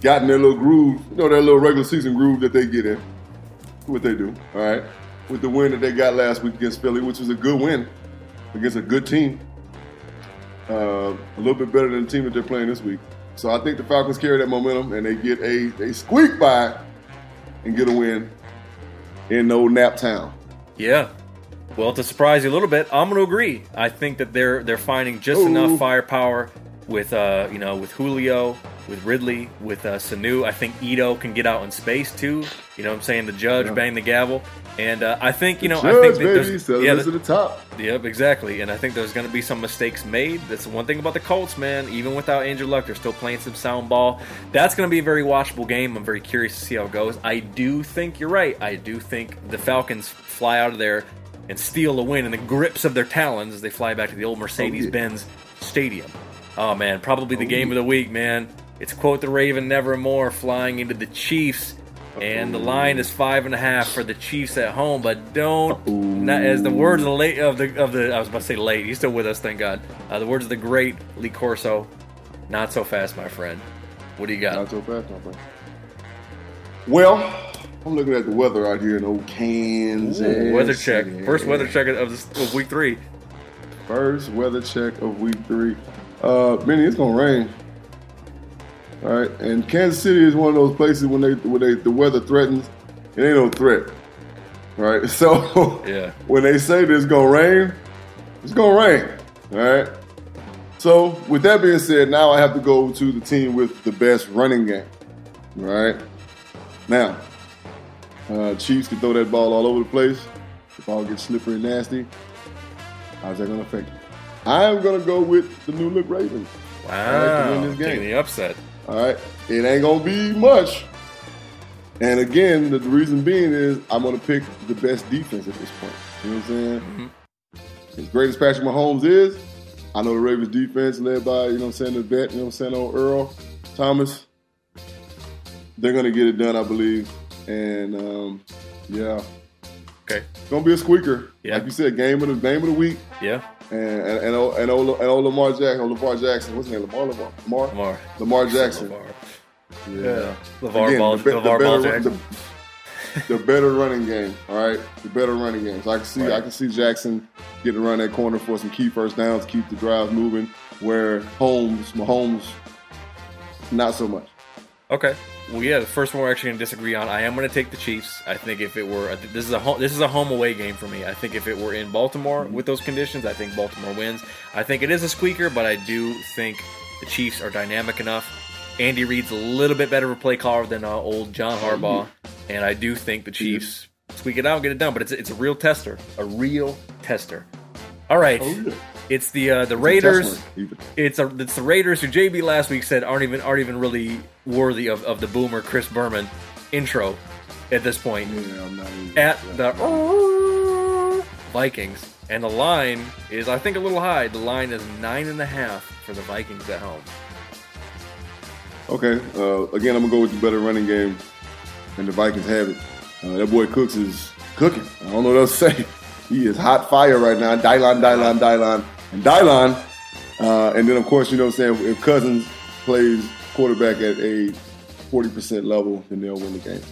gotten their little groove, you know, their little regular season groove that they get in, what they do, all right, with the win that they got last week against Philly, which was a good win against a good team, uh, a little bit better than the team that they're playing this week. So I think the Falcons carry that momentum, and they get a they squeak by and get a win in old Nap Town. Yeah. Well, to surprise you a little bit, I'm going to agree. I think that they're they're finding just Ooh. enough firepower with uh you know with Julio, with Ridley, with uh, Sanu. I think Ito can get out in space too. You know what I'm saying? The judge yeah. bang the gavel, and uh, I think you know the judge, I think baby, there's yeah, the, to the top. Yep, exactly. And I think there's going to be some mistakes made. That's the one thing about the Colts, man. Even without Andrew Luck, they're still playing some sound ball. That's going to be a very watchable game. I'm very curious to see how it goes. I do think you're right. I do think the Falcons fly out of there and steal a win in the grips of their talons as they fly back to the old Mercedes-Benz oh, yeah. Stadium. Oh man, probably the oh, game yeah. of the week, man. It's quote the Raven nevermore flying into the Chiefs, and the line is five and a half for the Chiefs at home. But don't, not, as the words of the late of the of the I was about to say late. He's still with us, thank God. Uh, the words of the great Lee Corso, not so fast, my friend. What do you got? Not so fast, my friend. Well, I'm looking at the weather out here in old Kansas. Ooh, weather check. First weather check of, this, of week three. First weather check of week three. Uh, Benny, it's gonna rain. All right, and Kansas City is one of those places when they when they the weather threatens, it ain't no threat, right? So yeah. when they say that it's gonna rain, it's gonna rain, all right. So with that being said, now I have to go to the team with the best running game, all right? Now, uh, Chiefs can throw that ball all over the place. The ball gets slippery and nasty. How's that gonna affect it? I'm gonna go with the new look Ravens. Wow, right, to win this game. Taking the upset. All right, it ain't going to be much. And again, the reason being is I'm going to pick the best defense at this point. You know what I'm saying? Mm-hmm. As great as Patrick Mahomes is, I know the Ravens defense led by, you know what I'm saying, the vet, you know what I'm saying, old Earl Thomas. They're going to get it done, I believe. And, um, yeah. Okay. It's going to be a squeaker. Yeah. Like you said, game of the game of the week. Yeah. And and and old, and old, and old Lamar Jackson, old Lamar Jackson, what's his name? Lamar, Lamar, Lamar, Lamar, Lamar Jackson. Lamar. Yeah, yeah. LeVar Again, Ball, the, be, LeVar the better, Ball Jackson. The, the better running game, all right, the better running game. So I can see, right. I can see Jackson getting around that corner for some key first downs, keep the drive moving. Where Holmes, Mahomes, not so much. Okay. Well, yeah, the first one we're actually going to disagree on. I am going to take the Chiefs. I think if it were – this is a home, this is a home away game for me. I think if it were in Baltimore with those conditions, I think Baltimore wins. I think it is a squeaker, but I do think the Chiefs are dynamic enough. Andy Reid's a little bit better of a play caller than uh, old John Harbaugh, and I do think the Chiefs squeak it out and get it done. But it's it's a real tester, a real tester. All right. Oh, yeah. It's the uh, the it's Raiders. It's a it's the Raiders who J B last week said aren't even aren't even really worthy of, of the boomer Chris Berman. intro at this point. Yeah, I'm not even at sure. The oh, Vikings. And the line is, I think, a little high. The line is nine and a half for the Vikings at home. Okay. Uh, again, I'm going to go with the better running game, and the Vikings have it. Uh, that boy Cooks is cooking. I don't know what else to say. He is hot fire right now. Dylon, Dylon, Dylon, and Dylon. Uh, and then, of course, you know what I'm saying, if Cousins plays quarterback at a forty percent level, then they'll win the game.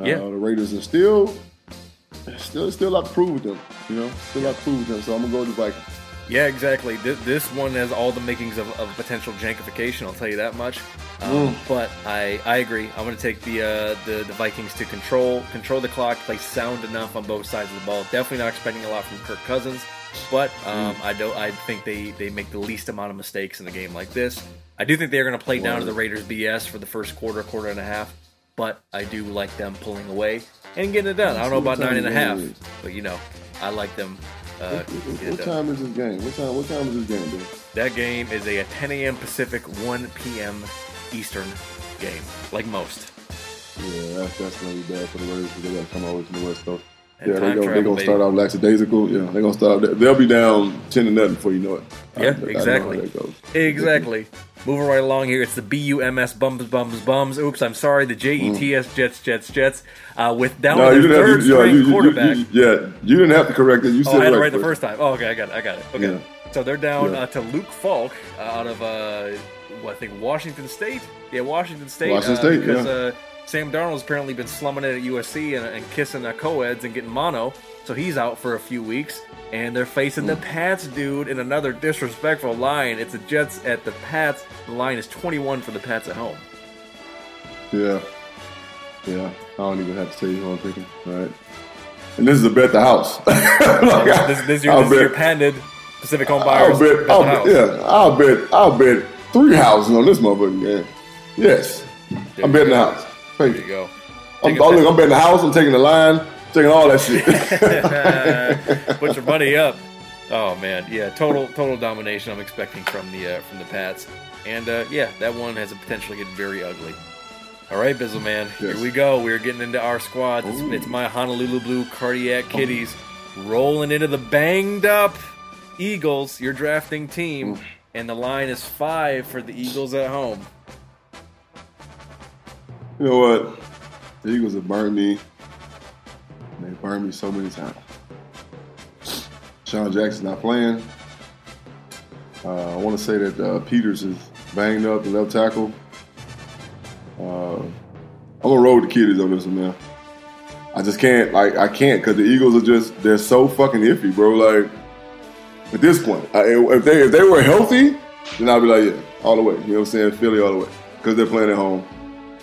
Uh, yeah. The Raiders are still... Still, still out to prove with them, you know. Still out to prove with them, so I'm gonna go with the Vikings. Yeah, exactly. This, this one has all the makings of, of potential jankification. I'll tell you that much. Um, mm. But I, I agree. I'm gonna take the, uh, the the Vikings to control control the clock, play sound enough on both sides of the ball. Definitely not expecting a lot from Kirk Cousins, but um, mm. I don't. I think they, they make the least amount of mistakes in a game like this. I do think they're gonna play Whoa. down to the Raiders' B S for the first quarter, quarter and a half. But I do like them pulling away and getting it done. I don't know about nine and a half, but, you know, I like them. Uh, what what, what time is this game? What time What time is this game, dude? That game is a ten a.m. Pacific, one p.m. Eastern game, like most. Yeah, that's, that's going to be bad for the Raiders because they got to come over to the West Coast. And yeah, they're going they to start out lackadaisical. Yeah, they're going to start out. They'll be down ten to nothing before you know it. Yeah, I, exactly. I know how that goes. Exactly. Moving right along here, it's the B U M S, Bums, Bums, Bums. Oops, I'm sorry, the J E T S, mm. Jets, Jets, Jets. Uh, with down no, with their third to, you know, string you, you, quarterback. You, you, yeah, you didn't have to correct it. You said oh, I had it right the first time. Oh, okay, I got it, I got it. Okay, yeah. So they're down yeah. uh, to Luke Falk uh, out of, uh, what, I think, Washington State? Yeah, Washington State. Washington uh, State, because, yeah. Because uh, Sam Darnold's apparently been slumming it at U S C and, and kissing uh, co-eds and getting mono, so he's out for a few weeks. And they're facing the Pats, dude, in another disrespectful line. It's the Jets at the Pats. The line is twenty-one for the Pats at home. Yeah. Yeah. I don't even have to tell you who I'm picking. All right. And this is a bet the house. Like, this, this is your, this is your patented Pacific Home Buyers. I'll bet, bet I'll, house. Yeah, I'll bet, I'll bet three houses on this motherfucking game. Yes. There I'm betting go. the house. Thank there you go. I'm, oh, look, I'm betting the house. I'm taking the line. Taking all that shit. Put your money up. Oh man, yeah, total total domination. I'm expecting from the uh, from the Pats, and uh, yeah, that one has a potential to get very ugly. All right, Bizzle man, yes. Here we go. We're getting into our squad. It's, it's my Honolulu Blue Cardiac Kitties rolling into the banged up Eagles. Your drafting team, Ooh. and the line is five for the Eagles at home. You know what? The Eagles have burned me. They burned me so many times. Sean Jackson's not playing. Uh, I want to say that uh, Peters is banged up, the left tackle. Uh, I'm going to roll with the Kitties on this one, man. I just can't, like, I can't because the Eagles are just, they're so fucking iffy, bro. Like, at this point, I, if they if they were healthy, then I'd be like, yeah, all the way. You know what I'm saying? Philly all the way because they're playing at home.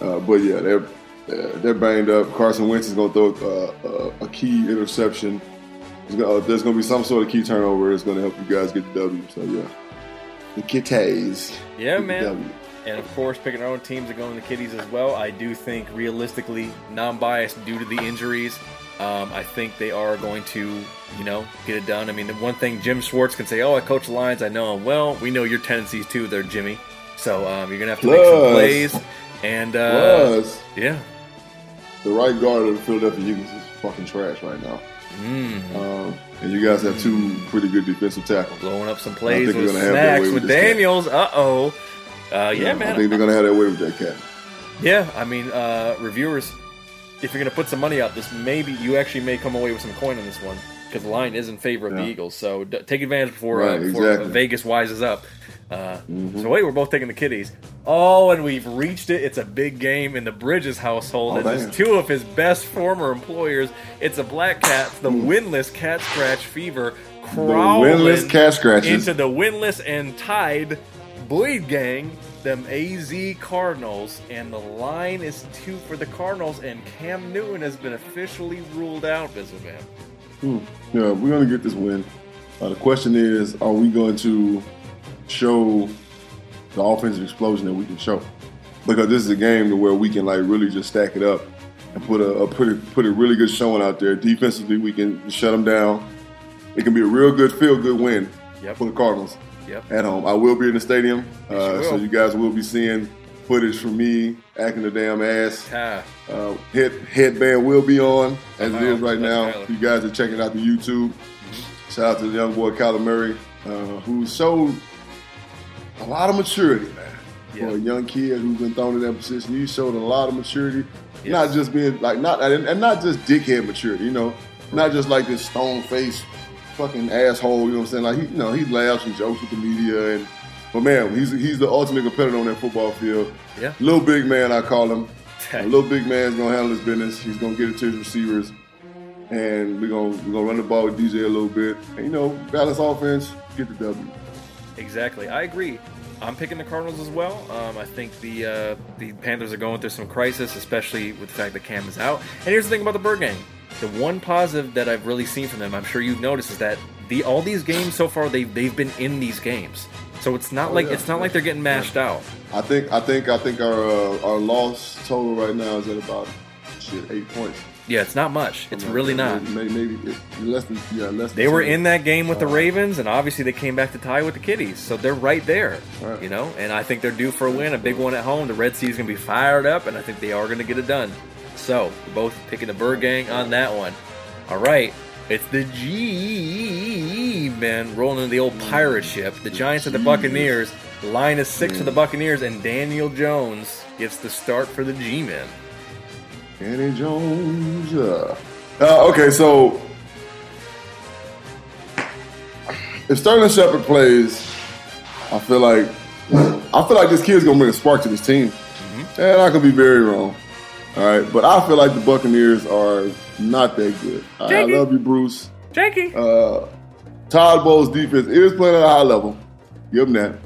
Uh, but, yeah, they're... Uh, they're banged up. Carson Wentz is going to throw uh, uh, a key interception. Gonna, uh, there's going to be some sort of key turnover. It's going to help you guys get the W. So, yeah. The Kitties. Yeah, man. And, of course, picking our own teams and going to the Kitties as well. I do think, realistically, non-biased due to the injuries, um, I think they are going to, you know, get it done. I mean, the one thing Jim Schwartz can say, oh, I coach the Lions. I know him well. We know your tendencies, too. They're Jimmy. So, um, you're going to have to Plus. make some plays. And, uh, Plus. yeah. The right guard of the Philadelphia Eagles is fucking trash right now. Mm. Um, and you guys have two pretty good defensive tackles. Blowing up some plays with snacks with, with Daniels. Uh-oh. Uh, yeah, yeah, man. I think they're going to have that way with that cat. Yeah, I mean, uh, reviewers, if you're going to put some money out, this maybe you actually may come away with some coin on this one because the line is in favor of yeah. the Eagles. So d- take advantage before, right, uh, before exactly. Vegas wises up. Uh, mm-hmm. So wait, we're both taking the Kitties. Oh, and we've reached it. It's a big game in the Bridges household. Oh, it's two of his best former employers. It's a Black Cats, the mm. winless Cat Scratch Fever, crawling the winless cat scratches into the winless and tied Bleed Gang, them A Z Cardinals, and the line is two for the Cardinals, and Cam Newton has been officially ruled out, Bizzleman. Mm. Yeah, we're going to get this win. Uh, the question is, are we going to show the offensive explosion that we can show, because this is a game to where we can like really just stack it up and put a, a put a, put a really good showing out there. Defensively, we can shut them down. It can be a real good feel good win yep. for the Cardinals yep. at home. I will be in the stadium, yes, uh, you so you guys will be seeing footage from me acting the damn ass. Ah. Uh, head, headband will be on as oh, it is right now. Tyler. You guys are checking out the YouTube. Mm-hmm. Shout out to the young boy Kyler Murray, uh, who showed a lot of maturity, man. Yeah. For a young kid who's been thrown in that position, you showed a lot of maturity. Yes. Not just being like not and not just dickhead maturity, you know. Right. Not just like this stone faced fucking asshole, you know what I'm saying? Like he, you know, he laughs and jokes with the media, and but man, he's he's the ultimate competitor on that football field. Yeah. Little big man, I call him. A little big man's gonna handle his business. He's gonna get it to his receivers, and we're gonna we're gonna run the ball with D J a little bit, and you know, balance offense, get the W. Exactly, I agree. I'm picking the Cardinals as well. Um, I think the uh, the Panthers are going through some crisis, especially with the fact that Cam is out. And here's the thing about the Bird Gang. The one positive that I've really seen from them, I'm sure you've noticed, is that the all these games so far, they've, they've been in these games. So it's not oh, like yeah. it's not yeah. like they're getting mashed yeah. out. I think I think I think our uh, our loss total right now is at about shit eight points. Yeah, it's not much. It's really not. Maybe, maybe, maybe less than yeah, less. Than they were in that game with the Ravens, and obviously they came back to tie with the Kitties, so they're right there. Right. You know, and I think they're due for a win, a big one at home. The Red Sea is going to be fired up, and I think they are going to get it done. So both picking the Bird Gang on that one. All right, it's the G men rolling into the old pirate ship. The Giants at the Buccaneers. Line is six for the Buccaneers, and Daniel Jones gets the start for the G men. Danny Jones. Uh, okay, so if Sterling Shepard plays, I feel like I feel like this kid's gonna bring a spark to this team, mm-hmm. and I could be very wrong. All right, but I feel like the Buccaneers are not that good. Right, I love you, Bruce. Janky. Uh, Todd Bowles' defense is playing at a high level. Give him that.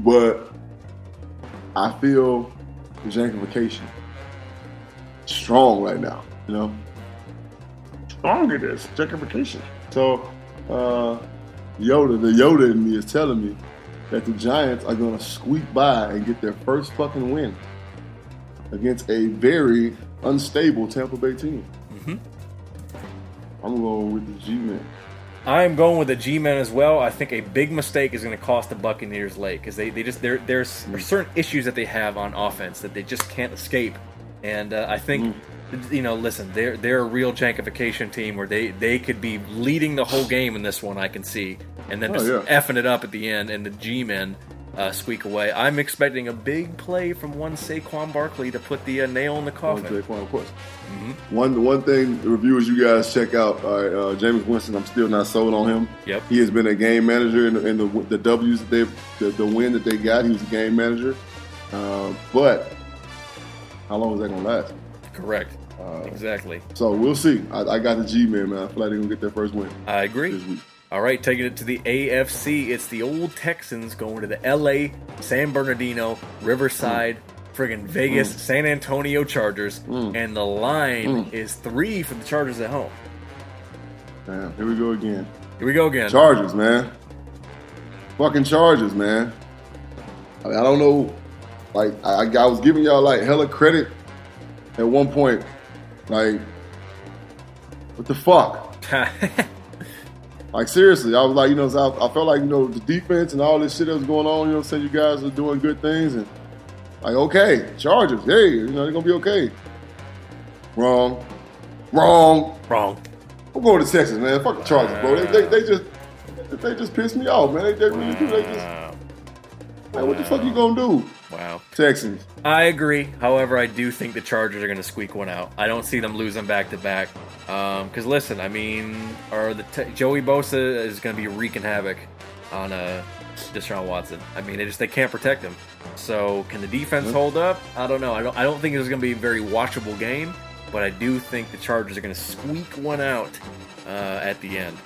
But I feel the jankification. Strong right now, you know. Strong it is, justification. So, uh, Yoda, the Yoda in me is telling me that the Giants are going to squeak by and get their first fucking win against a very unstable Tampa Bay team. Mm-hmm. I'm going with the G-Men. I am going with the G-Men as well. I think a big mistake is going to cost the Buccaneers late because they, they just there there's certain issues that they have on offense that they just can't escape. And uh, I think, mm. you know, listen, they're they're a real jankification team where they, they could be leading the whole game in this one, I can see, and then oh, just yeah. effing it up at the end, and the G-men uh, squeak away. I'm expecting a big play from one Saquon Barkley to put the uh, nail in the coffin. One Saquon, of course. Mm-hmm. One one thing, the reviewers, you guys check out. All right, uh, Jameis Winston, I'm still not sold on him. Yep, he has been a game manager in the, in the, the W's that they the, the win that they got. He was a game manager, uh, but. How long is that going to last? Correct. Uh, exactly. So we'll see. I, I got the G-men, man. I feel like they're going to get their first win. I agree. This week. All right, taking it to the A F C, it's the old Texans going to the L A, San Bernardino, Riverside, mm. friggin' Vegas, mm. San Antonio Chargers, mm. and the line mm. is three for the Chargers at home. Damn, here we go again. Here we go again. Chargers, man. Fucking Chargers, man. I mean, I don't know. Like, I, I was giving y'all, like, hella credit at one point. Like, what the fuck? Like, seriously, I was like, you know, I, I felt like, you know, the defense and all this shit that was going on, you know what I'm saying? You guys are doing good things. And, like, okay, Chargers, hey, you know, they're going to be okay. Wrong. Wrong. Wrong. I'm going to Texas, man. Fuck the Chargers, bro. They, they, they just they just pissed me off, man. They, they really do. They just, like, what the fuck you going to do? Wow. Texans. I agree. However, I do think the Chargers are going to squeak one out. I don't see them losing back-to-back. Because, um, listen, I mean, are the te- Joey Bosa is going to be wreaking havoc on uh, Deshaun Watson. I mean, they just they can't protect him. So, can the defense hold up? I don't know. I don't, I don't think it's going to be a very watchable game, but I do think the Chargers are going to squeak one out uh, at the end.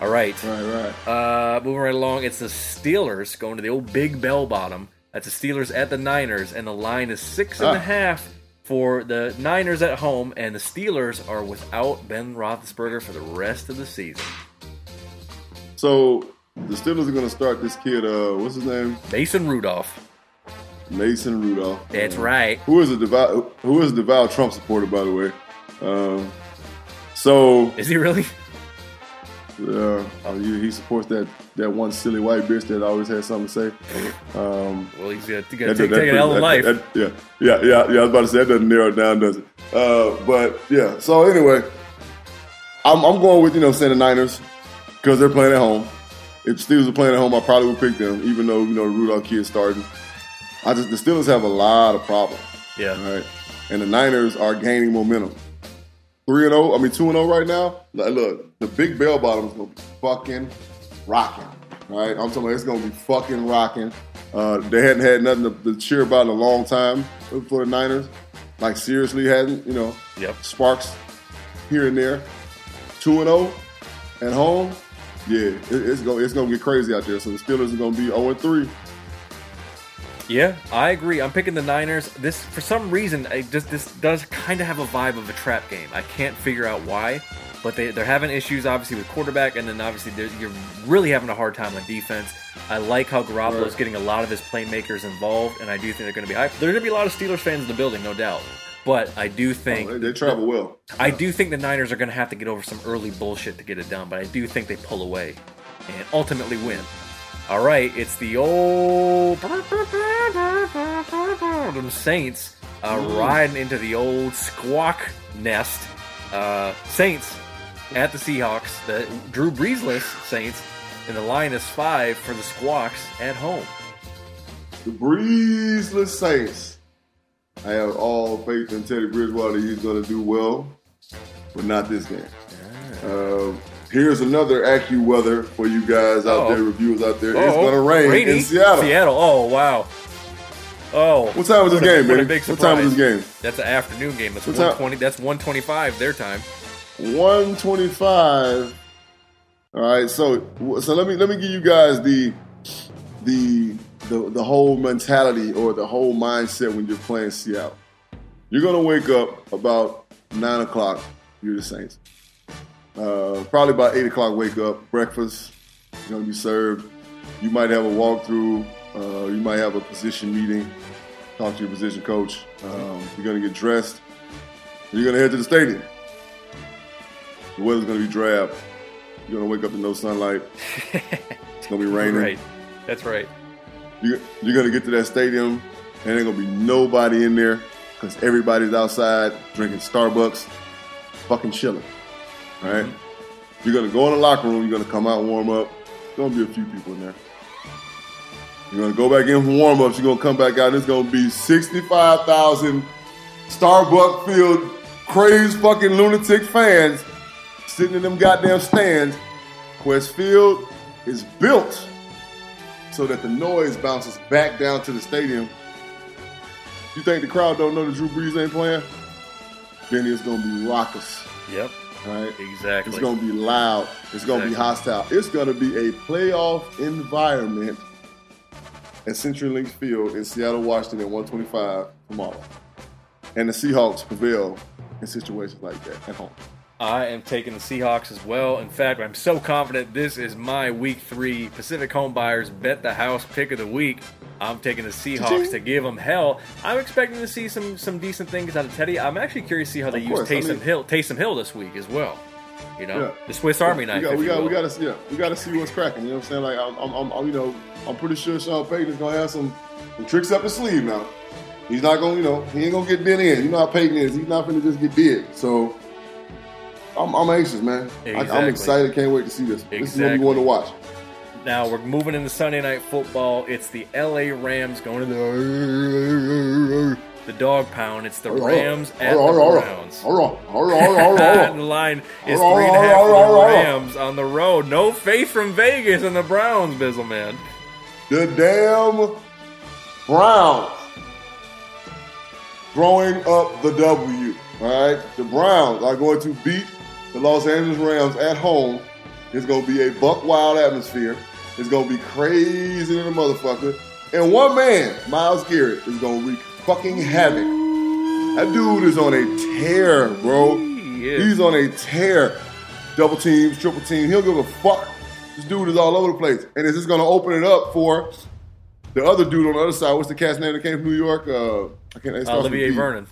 All right. Right, right. Uh, moving right along, it's the Steelers going to the old Big Bell Bottom. That's the Steelers at the Niners, and the line is six and ah. a half for the Niners at home, and the Steelers are without Ben Roethlisberger for the rest of the season. So the Steelers are going to start this kid, uh, what's his name? Mason Rudolph. Mason Rudolph. That's um, right. Who is a devout, who is a devout Trump supporter, by the way. Um, so is he really? Uh, he supports that, that one silly white bitch that always has something to say. Um, well, he's got to take, take an L in life. That, yeah, yeah, yeah, yeah. I was about to say that doesn't narrow it down, does it? Uh, but yeah. So anyway, I'm, I'm going with you know what I'm saying the Niners because they're playing at home. If the Steelers were playing at home, I probably would pick them, even though you know the Rudolph kid's starting. I just the Steelers have a lot of problems. Yeah. Right. And the Niners are gaining momentum. three and oh, I mean two and oh right now. Like, look, the big bell bottom's gonna be fucking rocking. Right? I'm telling you, it's gonna be fucking rocking. Uh, they hadn't had nothing to, to cheer about in a long time for the Niners. Like seriously hadn't, you know. Yep. Sparks here and there. two and oh at home. Yeah, it, it's gonna it's gonna get crazy out there. So the Steelers are gonna be oh and three. Yeah, I agree. I'm picking the Niners. This, for some reason, I just, this does kind of have a vibe of a trap game. I can't figure out why, but they, they're having issues, obviously, with quarterback, and then obviously you're really having a hard time on defense. I like how Garoppolo's getting a lot of his playmakers involved, and I do think they're going to be hyped. There are going to be a lot of Steelers fans in the building, no doubt. But I do think... Oh, they travel well. I do think the Niners are going to have to get over some early bullshit to get it done, but I do think they pull away and ultimately win. All right, it's the old Saints uh, riding into the old squawk nest. Uh, Saints at the Seahawks, the Drew Breesless Saints, and the line is five for the Squawks at home. The Breesless Saints. I have all faith in Teddy Bridgewater. He's going to do well, but not this game. Ah. Uh, Here's another AccuWeather for you guys out oh. there, reviewers out there. Oh, it's going to rain rainy. in Seattle. Seattle. Oh, wow. Oh. What time is this game, man? What time is this game? That's an afternoon game. That's one twenty. That's one twenty-five their time. one twenty-five. All right. So so let me let me give you guys the the the the whole mentality or the whole mindset when you're playing Seattle. You're going to wake up about nine o'clock. You're the Saints. Uh, probably about eight o'clock wake up, breakfast is going to be served. You might have a walkthrough. Uh, you might have a position meeting. Talk to your position coach. Um, you're going to get dressed. You're going to head to the stadium. The weather's going to be drab. You're going to wake up to no sunlight. It's going to be raining. Right. That's right. You're, you're going to get to that stadium, and there's going to be nobody in there because everybody's outside drinking Starbucks, fucking chilling. Right? Mm-hmm. You're going to go in the locker room. You're going to come out and warm up. There's going to be a few people in there. You're going to go back in for warm-ups. You're going to come back out. It's going to be sixty-five thousand Starbucks-filled, crazy fucking lunatic fans sitting in them goddamn stands. Quest Field is built so that the noise bounces back down to the stadium. You think the crowd don't know that Drew Brees ain't playing? Then it's going to be raucous. Yep. Right? Exactly. It's going to be loud. It's going to exactly. be hostile. It's going to be a playoff environment at CenturyLink Field in Seattle, Washington at one twenty-five tomorrow. And the Seahawks prevail in situations like that at home. I am taking the Seahawks as well. In fact, I'm so confident this is my week three Pacific Home Buyers Bet the House pick of the week. I'm taking the Seahawks to give them hell. I'm expecting to see some some decent things out of Teddy. I'm actually curious to see how they use Taysom I mean, Hill Taysom Hill this week as well. You know, yeah. the Swiss Army knife. We got, we got, to, yeah, we got to see what's cracking. You know what I'm saying? Like I'm, I'm, I'm you know, I'm pretty sure Sean Payton's gonna have some, some tricks up his sleeve now. He's not gonna, you know, he ain't gonna get bid in. You know how Payton is. He's not gonna just get bid. So. I'm, I'm anxious, man. Exactly. I, I'm excited. Can't wait to see this. Exactly. This is what we want to watch. Now we're moving into Sunday Night Football. It's the L A Rams going to the the dog pound. It's the Rams at the Browns. The line is three and a half for the Rams on the road. No faith from Vegas and the Browns, Bizzle man. The damn Browns throwing up the W. All right, the Browns are going to beat the Los Angeles Rams at home. It's going to be a buck wild atmosphere. It's going to be crazy than a motherfucker. And one man, Myles Garrett, is going to wreak fucking havoc. That dude is on a tear, bro. He is. He's on a tear. Double teams, triple teams. He'll give a fuck. This dude is all over the place. And it's just going to open it up for the other dude on the other side. What's the cat's name that came from New York? Uh, I can't. It starts Olivier with Vernon.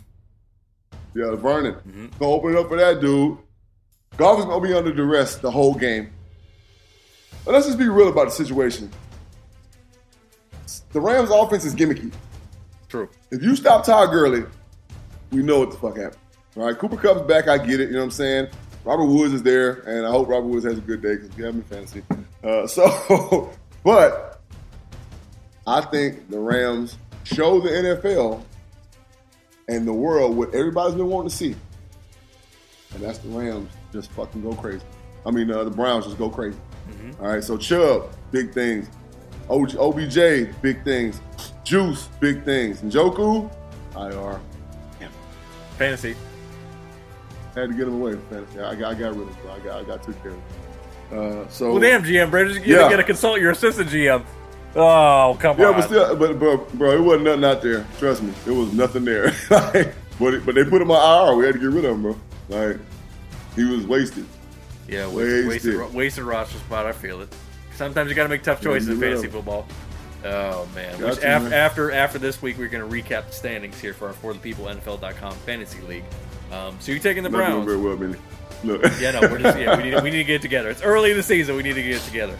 Yeah, Vernon. Mm-hmm. So open it up for that dude. Goff is going to be under duress the whole game. But let's just be real about the situation. The Rams' offense is gimmicky. True. If you stop Todd Gurley, we know what the fuck happened. All right, Cooper Kupp's back. I get it. You know what I'm saying? Robert Woods is there, and I hope Robert Woods has a good day because we have him in fantasy. Uh, so, but I think the Rams show the N F L and the world what everybody's been wanting to see, and that's the Rams just fucking go crazy. I mean, uh, the Browns just go crazy. Mm-hmm. All right, so Chubb, big things. O B J, big things. Juice, big things. Njoku, I R. Damn. Fantasy. I had to get him away from fantasy. I got, I got rid of him. I got, I got took care of him. Uh, so, well, damn, G M, bro. You yeah. got to consult your assistant G M. Oh, come yeah, on. Yeah, but still, but, but, bro, it wasn't nothing out there. Trust me. It was nothing there. like, but, it, but they put him on I R. We had to get rid of him, bro. Like, he was wasted. Yeah, wasted. Wasted, wasted, wasted roster spot. I feel it. Sometimes you got to make tough choices yeah, in fantasy football. Oh, man. Which you, af- man. After after this week, we're going to recap the standings here for our For the People N F L dot com Fantasy League. Um, so you're taking the Not Browns. Very well, Benny. Look. Yeah, no, we're just, yeah, we need, we need to get it together. It's early in the season. We need to get it together.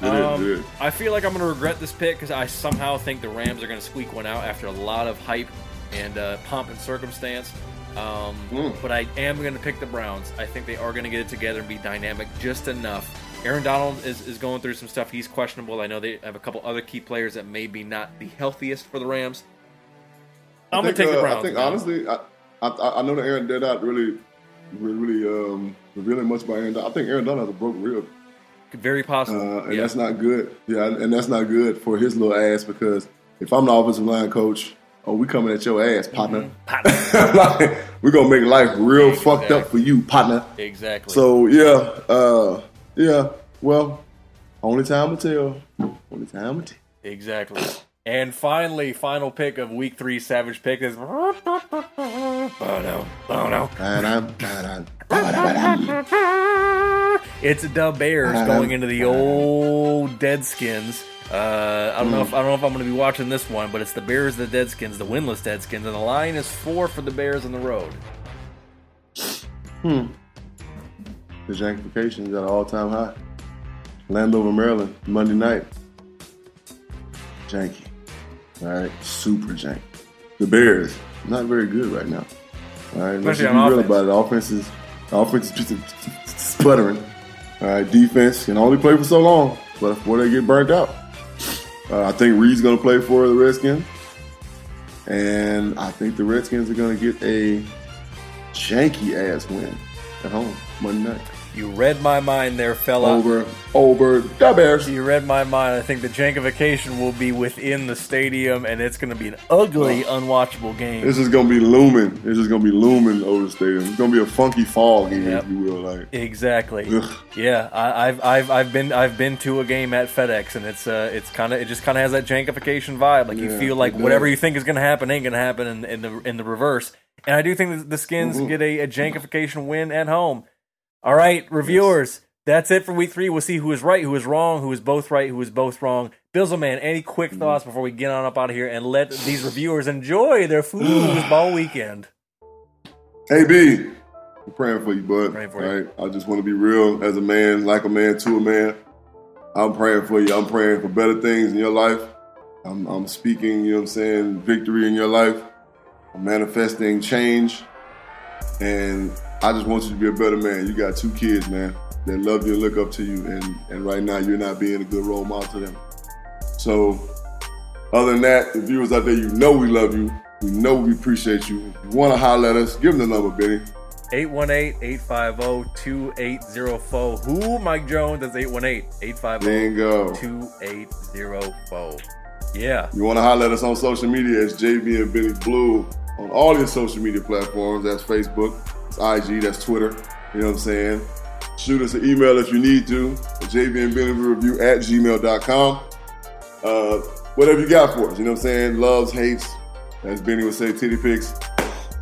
Um, it is, it is. I feel like I'm going to regret this pick because I somehow think the Rams are going to squeak one out after a lot of hype and uh, pomp and circumstance. Um, mm. But I am going to pick the Browns. I think they are going to get it together and be dynamic just enough. Aaron Donald is, is going through some stuff. He's questionable. I know they have a couple other key players that may be not the healthiest for the Rams. I'm going to take uh, the Browns. I think, now. honestly, I, I, I know that Aaron, they're not really, really, really um, revealing much about Aaron Donald. I think Aaron Donald has a broken rib. Very possible. Uh, and yeah. that's not good. Yeah, and that's not good for his little ass because if I'm the offensive line coach, oh, we coming at your ass, partner. Mm-hmm. Partner. like, we're going to make life real exactly. fucked up for you, partner. Exactly. So, yeah. Uh, Yeah, well, only time will tell. Only time will tell. Exactly. And finally, final pick of week three Savage Pick is... Oh, no. Oh, no. It's the Bears going into the old Deadskins. Uh, I don't know if I don't know if I'm going to be watching this one, but it's the Bears, the Deadskins, the winless Deadskins, and the line is four for the Bears on the road. Hmm. The Jankification is at an all-time high. Landover, Maryland, Monday night. Janky. All right, super janky. The Bears, not very good right now. All right, let's be real about it. The offense is, the offense is just sputtering. All right, defense can only play for so long, but before they get burnt out. Uh, I think Reed's going to play for the Redskins. And I think the Redskins are going to get a janky-ass win at home. Monday night. You read my mind there, fella. Over, over the Bears. You read my mind. I think the Jankification will be within the stadium, and it's going to be an ugly, oh. unwatchable game. This is going to be looming. This is going to be looming over the stadium. It's going to be a funky fall game, yep. if you will. Like exactly. Ugh. Yeah, I, I've, I've, I've been, I've been to a game at FedEx, and it's, uh, it's kind of, it just kind of has that Jankification vibe. Like yeah, you feel like whatever you think is going to happen ain't going to happen in, in the, in the reverse. And I do think that the Skins mm-hmm. get a, a Jankification win at home. All right, reviewers, yes. That's it for week three. We'll see who is right, who is wrong, who is both right, who is both wrong. Bizzleman, any quick thoughts before we get on up out of here and let these reviewers enjoy their food ball weekend? A B, I'm praying for you, bud. Praying for all you. Right? I just want to be real as a man, like a man to a man. I'm praying for you. I'm praying for better things in your life. I'm, I'm speaking, you know what I'm saying, victory in your life. I'm manifesting change. And I just want you to be a better man. You got two kids, man, that love you and look up to you, and, and right now you're not being a good role model to them. So other than that, the viewers out there, you know we love you. We know we appreciate you. If you want to holler at us, give them the number, Benny. eight one eight, eight five zero, two eight zero four. Who, Mike Jones? That's eight one eight, eight five zero, two eight zero four. Yeah. You want to holler at us on social media, it's J B and Benny Blue on all your social media platforms. That's Facebook. That's I G, that's Twitter, you know what I'm saying? Shoot us an email if you need to, at j b and benny blue review at gmail dot com. Uh, whatever you got for us, you know what I'm saying? Loves, hates, as Benny would say, titty pics.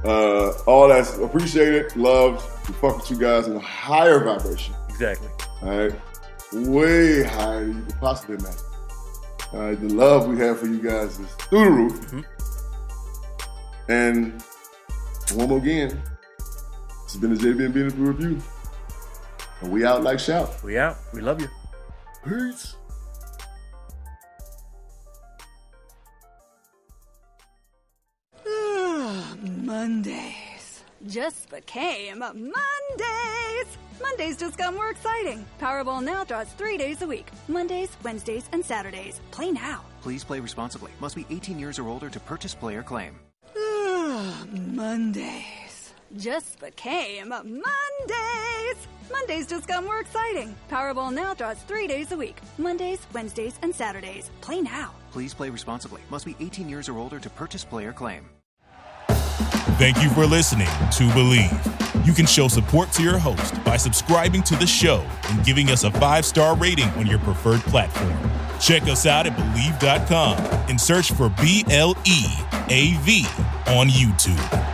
Uh, all that's appreciated, loved. We fuck with you guys in a higher vibration. Exactly. All right? Way higher than you could possibly imagine. All right, the love we have for you guys is through the roof. Mm-hmm. And one more again. It's been the J B and Benny Blue Review. And we out like shout. We out. We love you. Peace. Mondays. Just became Mondays. Mondays just got more exciting. Powerball now draws three days a week. Mondays, Wednesdays, and Saturdays. Play now. Please play responsibly. Must be eighteen years or older to purchase, play, or claim. Mondays. Just became Mondays. Mondays just got more exciting. Powerball now draws three days a week. Mondays, Wednesdays, and Saturdays. Play now. Please play responsibly. Must be eighteen years or older to purchase, play, or claim. Thank you for listening to Believe. You can show support to your host by subscribing to the show and giving us a five-star rating on your preferred platform. Check us out at Believe dot com and search for B L E A V on YouTube.